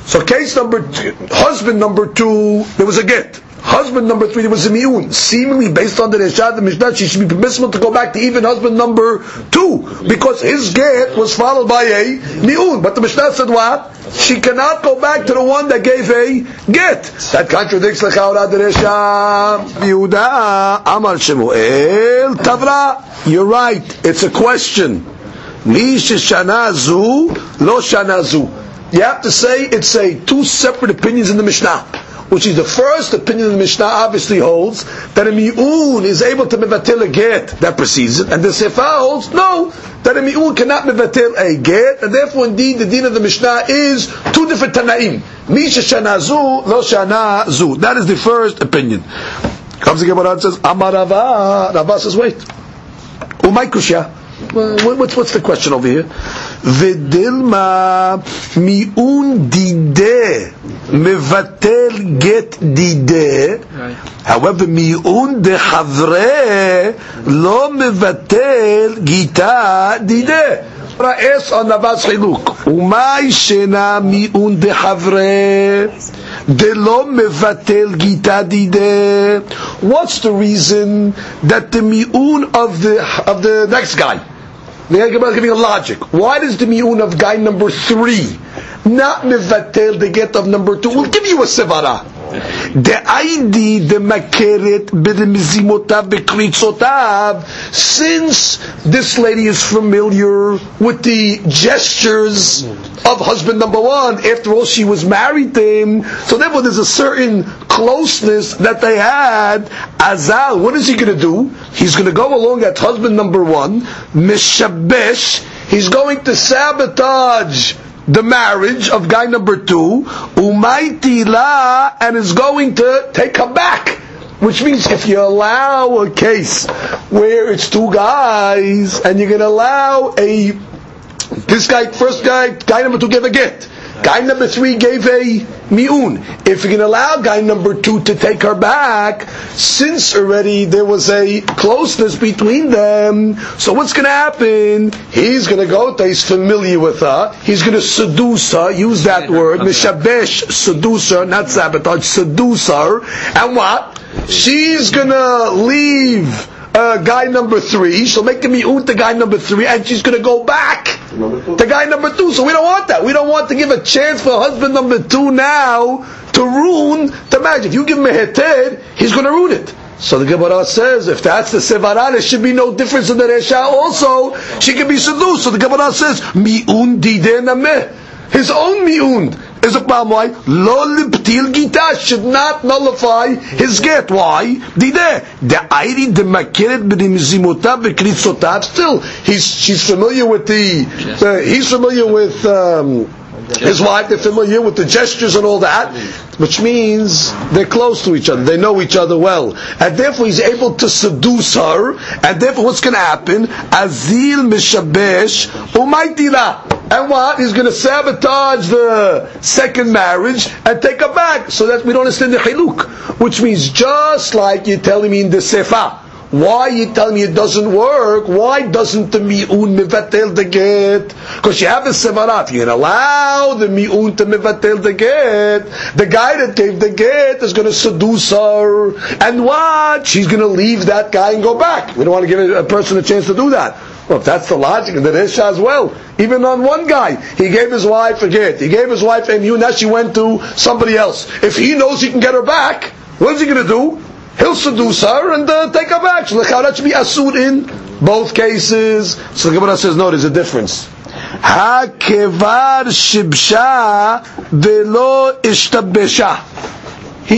So case number 2, husband number 2, there was a get. Husband number 3, there was a mi'un. Seemingly, based on the Reshad, the Mishnah, she should be permissible to go back to even husband number 2, because his get was followed by a mi'un. But the Mishnah said what? She cannot go back to the one that gave a get. That contradicts the Chaura de Reshad. Yehuda, Amar Shemuel, Tavra, you're right, it's a question. Mi sheshanazu, lo shanazu. You have to say it's a two separate opinions in the Mishnah, which is the first opinion in the Mishnah obviously holds that a mi'un is able to mevatel a get that precedes it, and the Sefa holds no, that a mi'un cannot mevatel a get, and therefore indeed the din of the Mishnah is two different Tanaim. Mi shanazu lo shanazu. That is the first opinion. Comes the Gemara and says, Amar Rava. Rava says, wait, umay kushya. What's the question over here? V'dilma mi'un dideh mevatel get dideh. However, mi'un dechavrei lo mevatel gita dideh. Ra'es on Navas Chiluk. Umay shena mi'un dechavrei de lo mevatel gita dideh. What's the reason that the mi'un of the next guy? The Gemara is giving a logic. Why does the mi'un of guy number 3 not mevatel the get of number 2? We'll give you a sevara. The aidi the makeret b'demizimotav b'kritzotav. Since this lady is familiar with the gestures of husband number 1, after all she was married to him, so therefore there's a certain closeness that they had. Azal, what is he going to do? He's going to go along at husband number 1, mishabesh. He's going to sabotage the marriage of guy number 2, umaiti la, and is going to take her back. Which means if you allow a case where it's two guys, and you're going to allow guy number 2 gave a get, guy number 3 gave a mi'un. If you're going to allow guy number 2 to take her back, since already there was a closeness between them, so what's going to happen? He's going to go, he's familiar with her, he's going to seduce her, use that word, mishabesh, seduce her, not sabotage, seduce her, and what? She's going to leave guy number three. She'll make a mi'ut to guy number three, and she's going to go back to guy number two. So we don't want that. We don't want to give a chance for husband number two now to ruin the marriage. If you give him a heter, he's going to ruin it. So the Gemara says, if that's the sevara, there should be no difference in the resha. Also, she can be seduced. So the Gemara says, mi'un didenameh. His own mi'un is a problem. Why? Lo liptil gita, should not nullify his get. Why? Dideh. De'ayri de'makiret b'rimzimotav b'kritzotav. Still, she's familiar with he's familiar with his wife. They're familiar with the gestures and all that, which means they're close to each other, they know each other well, and therefore he's able to seduce her, and therefore what's going to happen? Azil mishabesh umaytila. And what? He's going to sabotage the second marriage and take her back. So that we don't understand the chiluk, which means just like you're telling me in the sefa, why you tell me it doesn't work? Why doesn't the mi'un mevatel the get? Because you have a sevara. If you can allow the mi'un to mevatel the get, the guy that gave the get is going to seduce her, and what? She's going to leave that guy and go back. We don't want to give a person a chance to do that. Well, if that's the logic, then Isha as well. Even on one guy, he gave his wife a get, he gave his wife a mi'un, now she went to somebody else. If he knows he can get her back, what is he going to do? He'll seduce her and take her back. So that should be asur in both cases. So the Gemara says, no, there's a difference. Hakevar shibsha velo ishtabesha.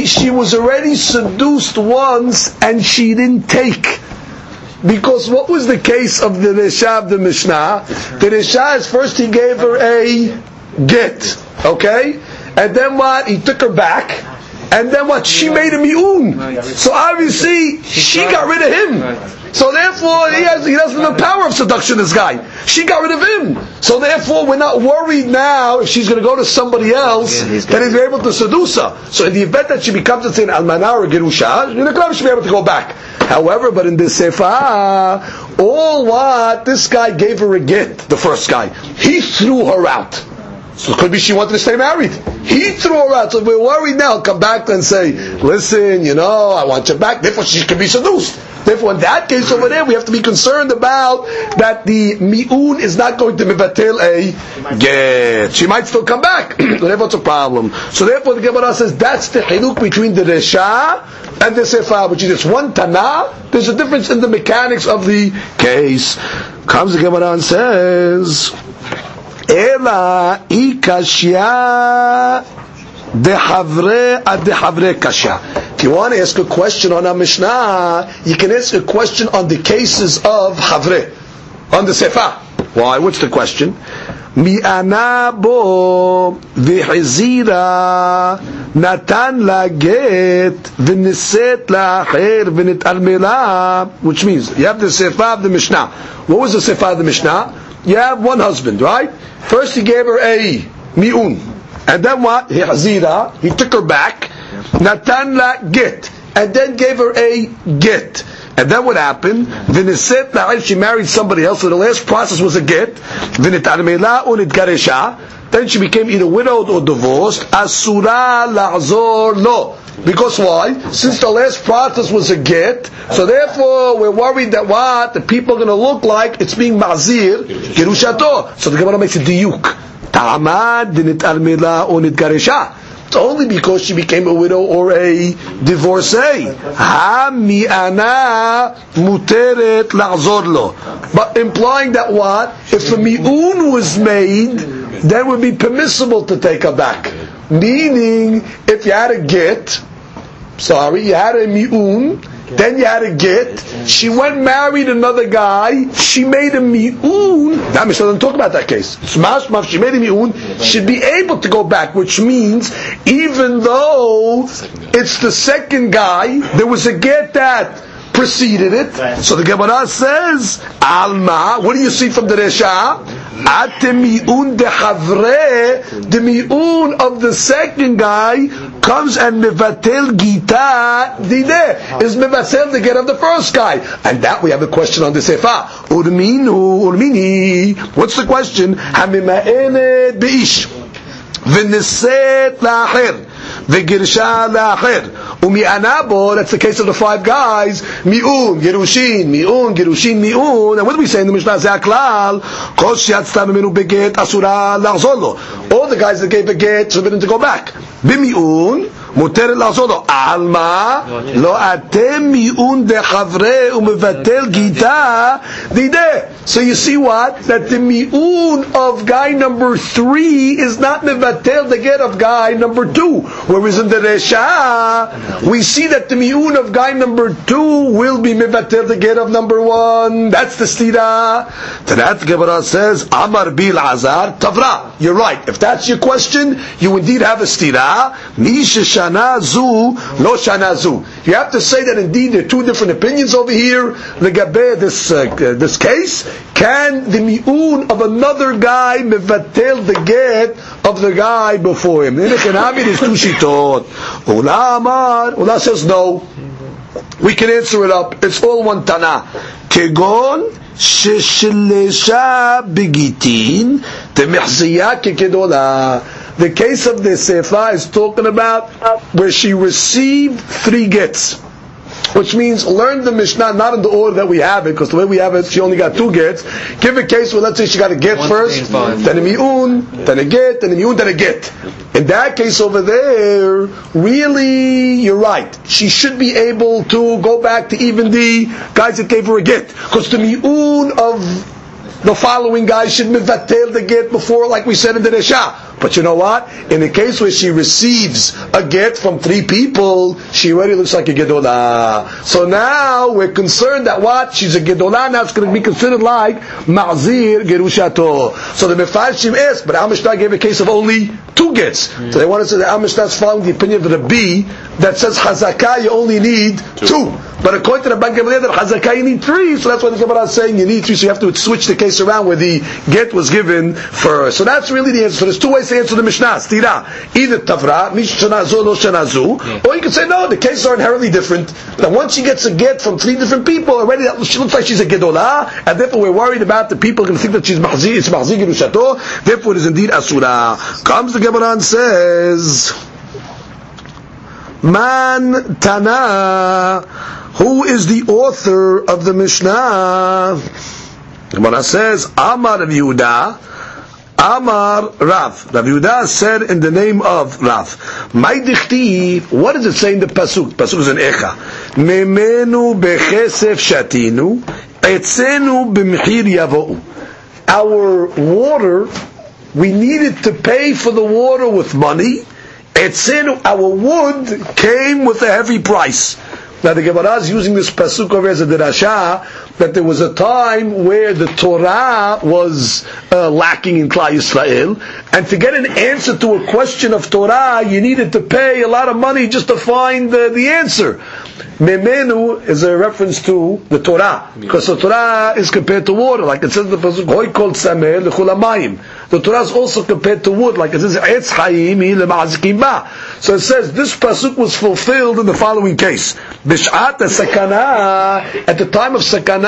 She was already seduced once and she didn't take. Because what was the case of the Resha of the Mishnah? The Resha is first he gave her a get. Okay? And then what? He took her back. And then what? She made a mi'un. So obviously, she got rid of him. So therefore, he doesn't have the power of seduction, this guy. She got rid of him. So therefore, we're not worried now if she's going to go to somebody else that he's able to seduce her. So in the event that she becomes an almanah or gerusha, she'll be able to go back. However, but in this sefa, all what? This guy gave her a get, the first guy. He threw her out. So it could be she wanted to stay married. He threw her out. So we're worried now. Come back and say, listen, I want you back. Therefore, she can be seduced. Therefore, in that case over there, we have to be concerned about that the mi'un is not going to mevatel a get. She might still come back. Therefore, it's a problem. So therefore, the Gemara says, that's the chiluk between the resha and the sefa, which is just one tana. There's a difference in the mechanics of the case. Comes the Gemara and says, Ela ikashya dehavre ad dehavre kashya. If you want to ask a question on our Mishnah, you can ask a question on the cases of havre, on the sefa. Why? What's the question? Mi'ana bo v'hizira natan la get v'niset la acher v'nitarmela. Which means, you have the sefa of the Mishnah. What was the sefa of the Mishnah? You have one husband, right? First he gave her a mi'un. And then what? He took her back. Natan la get. And then gave her a get. And then what happened? She married somebody else, so the last process was a get. Then she became either widowed or divorced. Asura la'zor lo. Because why? Since the last process was a get, so therefore we're worried that what? The people are going to look like it's being mazir, gerushato. So the Gemara makes a diyuk. Ta'amad dinit almila onit garesha. It's only because she became a widow or a divorcee. Ha mi'ana muteret la'zor lo. But implying that what? If a mi'un was made, then it would be permissible to take her back. Meaning, if you had a get, you had a mi'un, then you had a get, she went married another guy, she made a mi'un, that Mishnah doesn't talk about that case. It's mashmav, she made a mi'un, she'd be able to go back, which means, even though it's the second guy, there was a get that preceded it. So the Gemara says, Alma, what do you see from the Resha? At the mi'un de havre, the mi'un of the second guy comes and mevatel gita dideh, is mevatel the get of the first guy. And that we have a question on the sefa. Urmini, what's the question? Hamima'ened bi'ish, v'niset la'achir, v'girsha la'achir, Umi'anabo, that's the case of the five guys, mi'un, gerushin, mi'un, gerushin, mi'un. And what do we say in the Mishnah? Ze'aklal, kosh yatzta memenu beget, asura la'zolo. All the guys that gave beget, forbidden to go back. Bimi'un, muter la'zolo. Alma, lo atem mi'un de chavre, umevatel gita, dideh. So you see what? That the mi'un of guy number 3 is not mevatel the get of guy number 2. Whereas in the Resha, we see that the mi'un of guy number 2 will be mevatel the get of number 1. That's the stira. To that, Gemara says, Amar bil azar tavra. You're right. If that's your question, you indeed have a stira. Mi shana zu, lo shana zu. You have to say that indeed there are two different opinions over here. Legabe this case, can the mi'un of another guy mevatel the get of the guy before him? In Economic is two shitot. Ula Amar, Ula says no. We can answer it up. It's all one Tana. Kegon sheshlesha begitin temechziya kekedola. The case of the Sefa is talking about where she received 3 gets, which means learn the Mishnah not in the order that we have it, because the way we have it, she only got 2 gets. Give a case where let's say she got a get one first, then a mi'un, then a get, then a mi'un, then a get. In that case over there, really, you're right. She should be able to go back to even the guys that gave her a get, because the mi'un of the following guy should mevatel the get before, like we said in the Resha. But you know what? In the case where she receives a get from 3 people, she already looks like a gedola. So now we're concerned that what? She's a gedola, now it's going to be considered like ma'zir gerushato. So the Mefarshim is, but Amishna gave a case of only 2 gets. So they want to say that Amishna is following the opinion of the B that says Hazakah you only need 2. But according to the Bank of Leather, Hazakah you need 3, so that's why the Gemara is saying you need 3, so you have to switch the case around where the get was given first. So that's really the answer. So there's 2 ways to answer the Mishnah, stira. Either tavra, mishanazu, no shanazu, or you can say no, the cases are inherently different. That once she gets a get from 3 different people, already she looks like she's a gedola, and therefore we're worried about the people going to think that she's mahzi, it's mahzi gerushato, therefore it is indeed asura. Comes the Gemara and says, Man Tana, who is the author of the Mishnah? Gemara says, Amar Rav Yehuda, Amar Rav. Rav Yehuda said in the name of Rav, Mai dichtiv, what does it say in the Pasuk? Pasuk is in Echa. Memenu bechesef shatinu, etzenu b'mchir yavo'u. Our water, we needed to pay for the water with money. Etzenu, our wood came with a heavy price. Now the Gemara is using this pasuk over as a derasha that there was a time where the Torah was lacking in Klal Yisrael, and to get an answer to a question of Torah, you needed to pay a lot of money just to find the answer. Memenu is a reference to the Torah, because the Torah is compared to water, like it says in the pasuk, Hoy kol tsameh l'chol hamayim. The Torah is also compared to wood, like it says, Eitz Chaim hi lema'azikim ba. So it says, this pasuk was fulfilled in the following case. B'sh'at ha-sakana, at the time of sakana,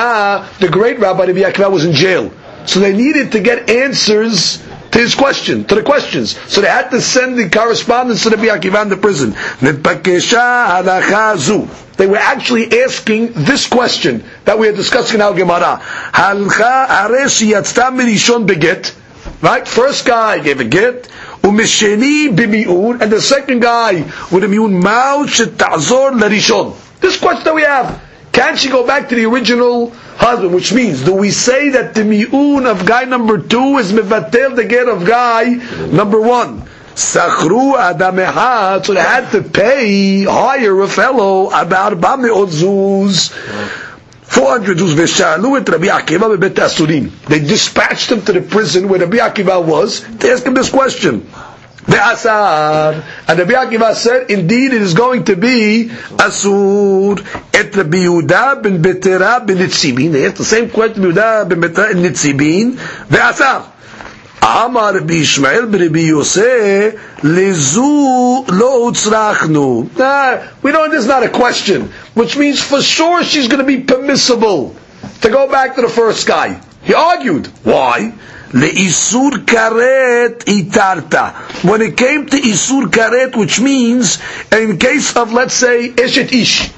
the great Rabbi Rabbi Akiva was in jail. So they needed to get answers to his question, to the questions. So they had to send the correspondence to Rabbi Akiva in the prison. Nitbakesha halacha zu. They were actually asking this question that we are discussing in our Gemara. Halcha areshi yatzta mirishon beget. Right? First guy gave a get, umisheni bimi'un, and the second guy with a mi'un, ma'u she'ta'zor l'rishon. This question that we have, can she go back to the original husband? Which means, do we say that the mi'un of guy number 2 is mevatel the get of guy number 1? Sakhru adameha, so they had to pay, hire a fellow, about 400 zuz. 400 Jews, Veshalu et Rabbi Akiva bebet Asurim. They dispatched him to the prison where Rabbi Akiva was to ask him this question. Ve'asar. And Rabbi Akiva said, indeed it is going to be Asur et Rabbi Yehuda ben Beteira ben Nisibin. They asked the same question, Yehuda ben Beteira ben Nisibin. Ve'asar. Amar Rabbi Ishmael ben Rabbi Yosua lezu lo utzrachnu. We know this is not a question, which means for sure she's going to be permissible to go back to the first guy. He argued. Why? Le'isur karet itarta. When it came to isur karet, which means in case of, let's say, eshet ish,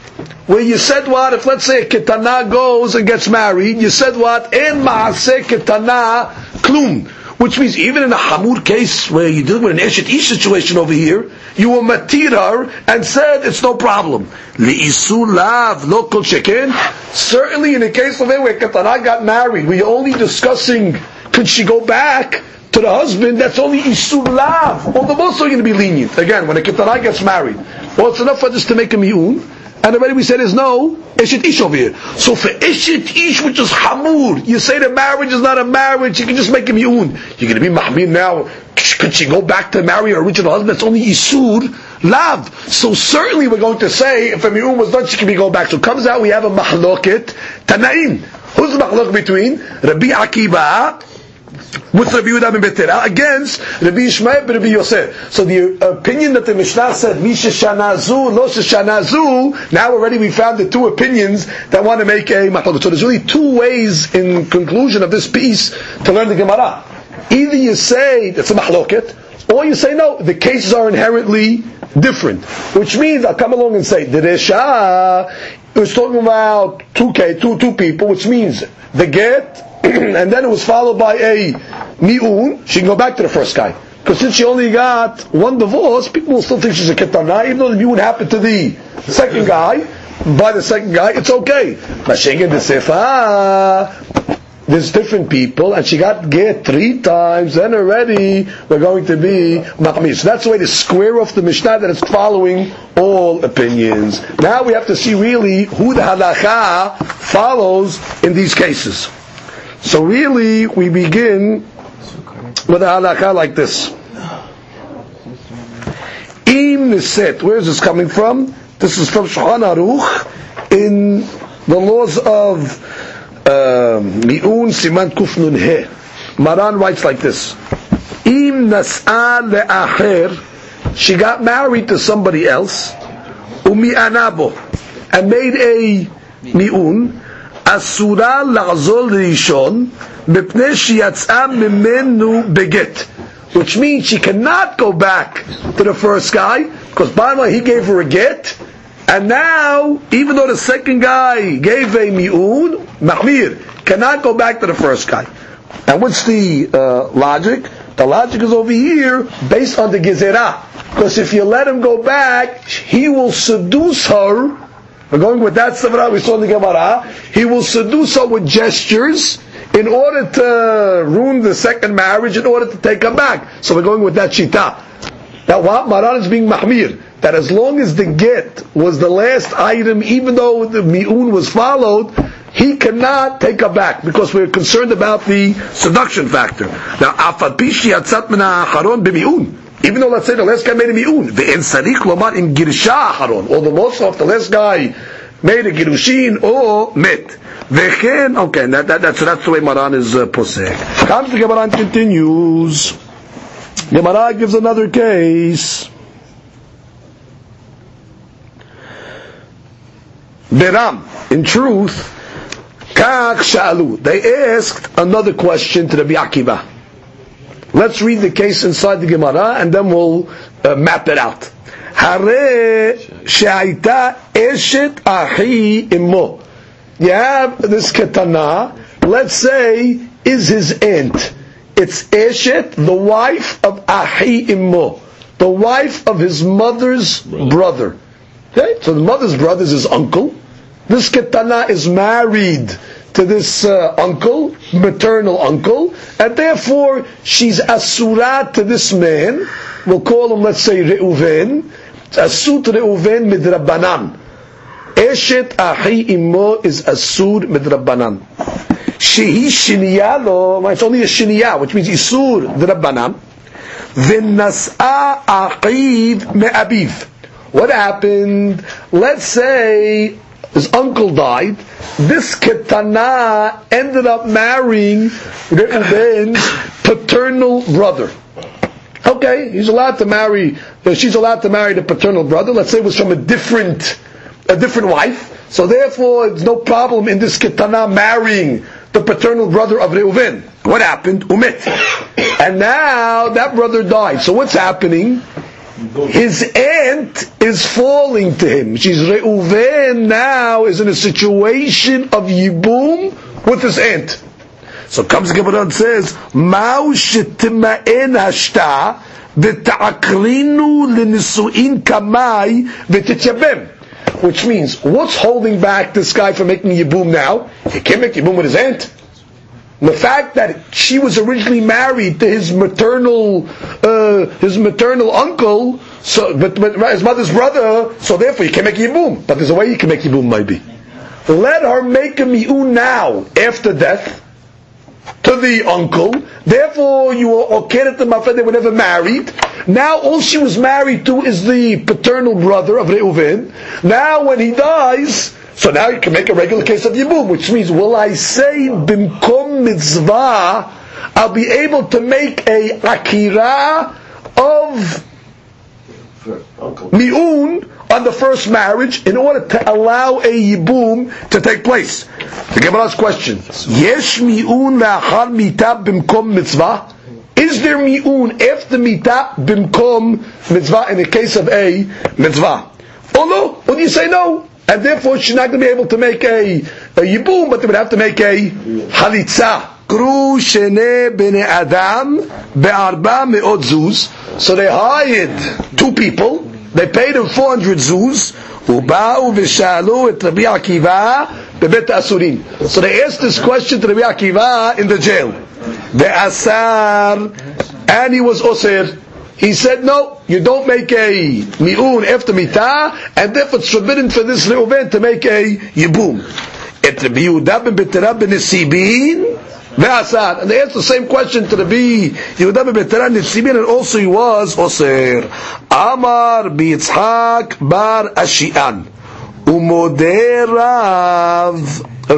where you said what, if let's say a ketana goes and gets married, you said what, en maaseh ketana klum, which means even in a hamur case where you deal with an eshet ish situation over here, you were matir her and said it's no problem. Le'isur lav lo kol sheken. Certainly in the case of it where ketana got married, we're only discussing, could she go back to the husband? That's only isur lav. All the most are going to be lenient. Again, when a ketana gets married, well, it's enough for this to make a mi'un. And already we said is no eshet ish over here. So for eshet ish, which is hamur, you say the marriage is not a marriage. You can just make a mi'un. You're going to be mahmir now. Could she go back to marry her original husband? That's only isur lav. So certainly we're going to say if a mi'un was done, she can be go back. So it comes out we have a mahloket tanaim. Who's the mahlok between Rabbi Akiva with Rabbi Yehuda ben Beteira against Rabbi Yishmael ben Rabbi Yosef? So the opinion that the Mishnah said Misha Shanazu, Lo Shanazu, now already we found the two opinions that want to make a machloket. So there's really two ways in conclusion of this piece to learn the Gemara. Either you say that's a machloket, or you say no, the cases are inherently different. Which means I'll come along and say the Resha was talking about two people, which means the get and then it was followed by a mi'un. She can go back to the first guy, because since she only got one divorce, people will still think she's a ketana, even though the mi'un happened to the second guy. By the second guy, it's okay. There's different people, and she got get three times, and already we're going to be machmir. So that's the way to square off the Mishnah that is following all opinions. Now we have to see really who the halakha follows in these cases. So really, we begin with a halakha like this. Im Niset. Where is this coming from? This is from Shulchan Aruch in the laws of Mi'un Siman Kuf Nun He. Maran writes like this: Im Nas'a Le'acher. She got married to somebody else, Umi Anabo, and made a Mi'un. Asura la'zol rishon mipnei sheyatz'a mimenu beget, which means she cannot go back to the first guy, because by the way he gave her a get, and now even though the second guy gave a mi'un, mahmir cannot go back to the first guy. And what's the logic? The logic is over here based on the gezerah, because if you let him go back, he will seduce her. We're going with that sevra we saw in the Gemara. He will seduce her with gestures in order to ruin the second marriage, in order to take her back. So we're going with that shita. That what? Maran is being mahmir. That as long as the get was the last item, even though the mi'un was followed, he cannot take her back, because we're concerned about the seduction factor. Now, afapishi atzat mina haron b'mi'un. Even though, let's say, the last guy made a mi'un, ve'en sarik lomar im girsha haron, or the most of the last guy made a girushin, or met. Ve'chen, okay, that's the way Maran is posek. Comes the Gemara continues. Gemara gives another case. Beram, in truth, kach sha'alu. They asked another question to Rabbi Akiva. Let's read the case inside the Gemara, and then we'll map it out. Hare she'aita eshet achi immo. You have this ketana, let's say, is his aunt. It's eshet, the wife of achi immo, the wife of his mother's brother. Okay? So the mother's brother is his uncle. This ketana is married to this uncle, maternal uncle, and therefore she's asura to this man. We'll call him, let's say, Reuven. Asur to Reuven midrabbanan. Eshet achi immo is asur midrabbanan. Shehi shiniya lo, it's only a shiniya, which means isur midrabbanan. V'nas'a aqiv me'abiv. What happened? Let's say his uncle died. This ketana ended up marrying Reuven's paternal brother. Okay, he's allowed to marry. She's allowed to marry the paternal brother. Let's say it was from a different wife. So therefore, it's no problem in this ketana marrying the paternal brother of Reuven. What happened? Umit. And now that brother died. So what's happening? His aunt is falling to him. She's Reuven now is in a situation of Yibum with his aunt. So comes Gemara and says, Ma'u shetima'en hashta v'ta'akrinu l'nisu'in kamai v'tityabem. Which means, what's holding back this guy from making Yibum now? He can't make Yibum with his aunt. The fact that she was originally married to his maternal uncle, so but his mother's brother, so therefore he can't make Yibum. But there's a way he can make Yibum, maybe. Let her make a Mi'un now, after death, to the uncle. Therefore, you were okay at the mafred, they were never married. Now all she was married to is the paternal brother of Reuven. Now when he dies, so now you can make a regular case of Yibum, which means, will I say Bimkom Mitzvah, I'll be able to make a Akira of Mi'un on the first marriage in order to allow a Yibum to take place. The Gemara's question, Yesh Mi'un la'achar mitah Bimkom Mitzvah? Is there Mi'un after Mitah Bimkom Mitzvah in the case of a Mitzvah? Oh no, when you say no, and therefore she's not going to be able to make a Yibum, but they would have to make a Halitza. So they hired two people, they paid them 400 zuz, so they asked this question to Rabbi Akiva in the jail. And he was osir. He said, no, you don't make a mi'un after mitah, and therefore it's forbidden for this Reuven to make a yibum. Et Rabbi Yehuda ben Beteira Nisibin ve'asar. And they asked the same question to Rabbi Yehuda ben Beteira Nisibin, and also he was osir. Amar Bitzhak Bar Ashi'an. Umodeh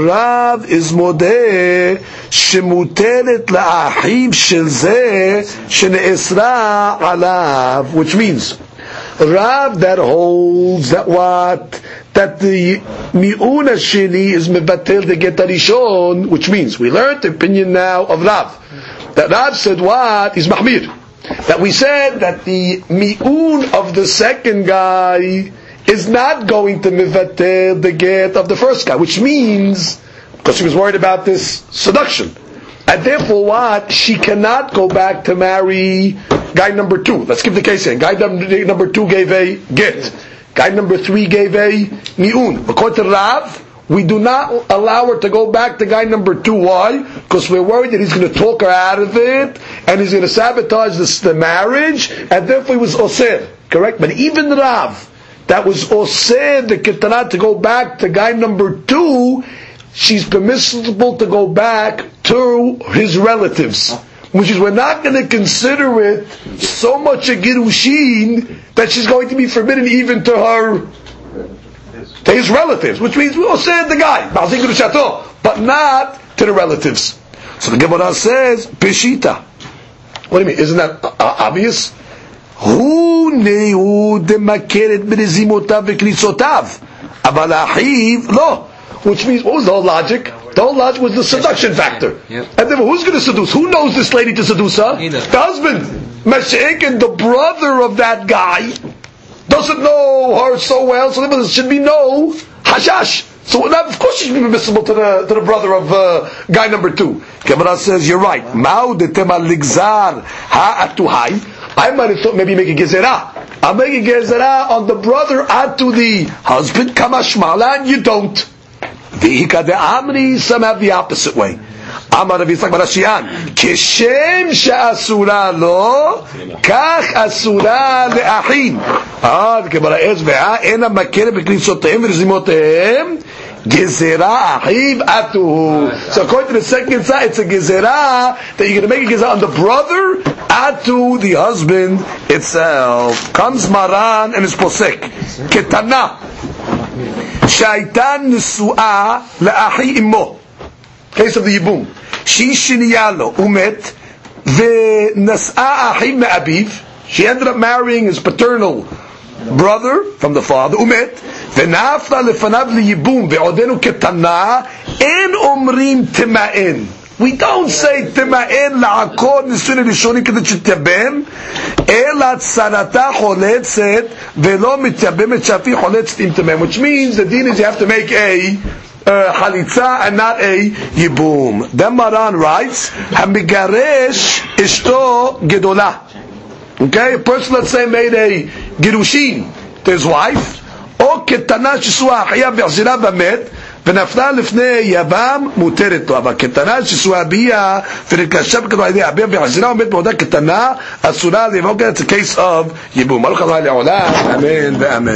Rav is modeh shemuteret la'achim shel zeh shene'esra alav, which means Rav that holds that what that the mi'un hasheni is mevatel the get harishon, which means we learned the opinion now of Rav, that Rav said what is mahmir, that we said that the mi'un of the second guy is not going to mevatel the get of the first guy, which means, because she was worried about this seduction, and therefore what? She cannot go back to marry guy number two. Let's give the case in. Guy number two gave a get. Guy number three gave a mi'un. According to Rav, we do not allow her to go back to guy number two. Why? Because we're worried that he's going to talk her out of it, and he's going to sabotage the marriage, and therefore he was osir. Correct? But even Rav, that was osir the ketana to go back to guy number two, she's permissible to go back to his relatives. Which is, we're not going to consider it so much a girushin that she's going to be forbidden even to his relatives. Which means, we'll say the guy, but not to the relatives. So the Gemara says, Peshita. What do you mean? Isn't that obvious? Who nehu demakeret b'nezimotav v'knisotav aval achiv lo. Which means, what was the whole logic? The whole logic was the seduction factor. Yep. And then who's going to seduce? Who knows this lady to seduce her? Either. The husband. Meshach and the brother of that guy doesn't know her so well, so there should be no hashash. So now, of course she should be permissible to the brother of guy number two. Gemara says, you're right. I might have thought maybe make a gezerah. I'm making gezerah on the brother and to the husband. Kamashmalan, you don't. The Amri, some have the opposite way. Amar of Bitzhak Bar Ashi'an, Kishem she'asura lo, kach asura le'achim. The Gemara says, "Ve'ena makeret b'knisotehim v'rizimotehem, gezerah achiv atuhu." So according to the second side, it's a gezerah that you're going to make a gezerah on the brother atu the husband itself. Comes Maran and is posek ketana. Shaitan Nisu'a La'ahi Immo. Case of the Yibum. She Shiniyalo Umet Ve Nas'a Ahi Me'abiv. She ended up marrying his paternal brother from the father, Umet. Ve Nafla Lefanav Li Yibum Ve Odenu Ketana In umrim tima'in. We don't say tima'in la'akod nisunin rishonim kedet shetaben, ela tzarata choletzet velo mitabem et shafi choletzet im tima'in. Which means the deen is you have to make a halitza and not a yibum. Then Maran writes, hamigaresh ishto gedola. Okay, a person, let's say, made a girushin to his wife, or ketana shesua hayav v'achzira v'amet, ונפלה לפני יבם מותרת לו, אבל קטנה שסועה ביה ונתקשה בכתוב על ידי הביה והחזירה עומד בעודה קטנה אסורה לבוא כאן את הקייס אב יבום. מלך עלי לעולם, אמן ואמן.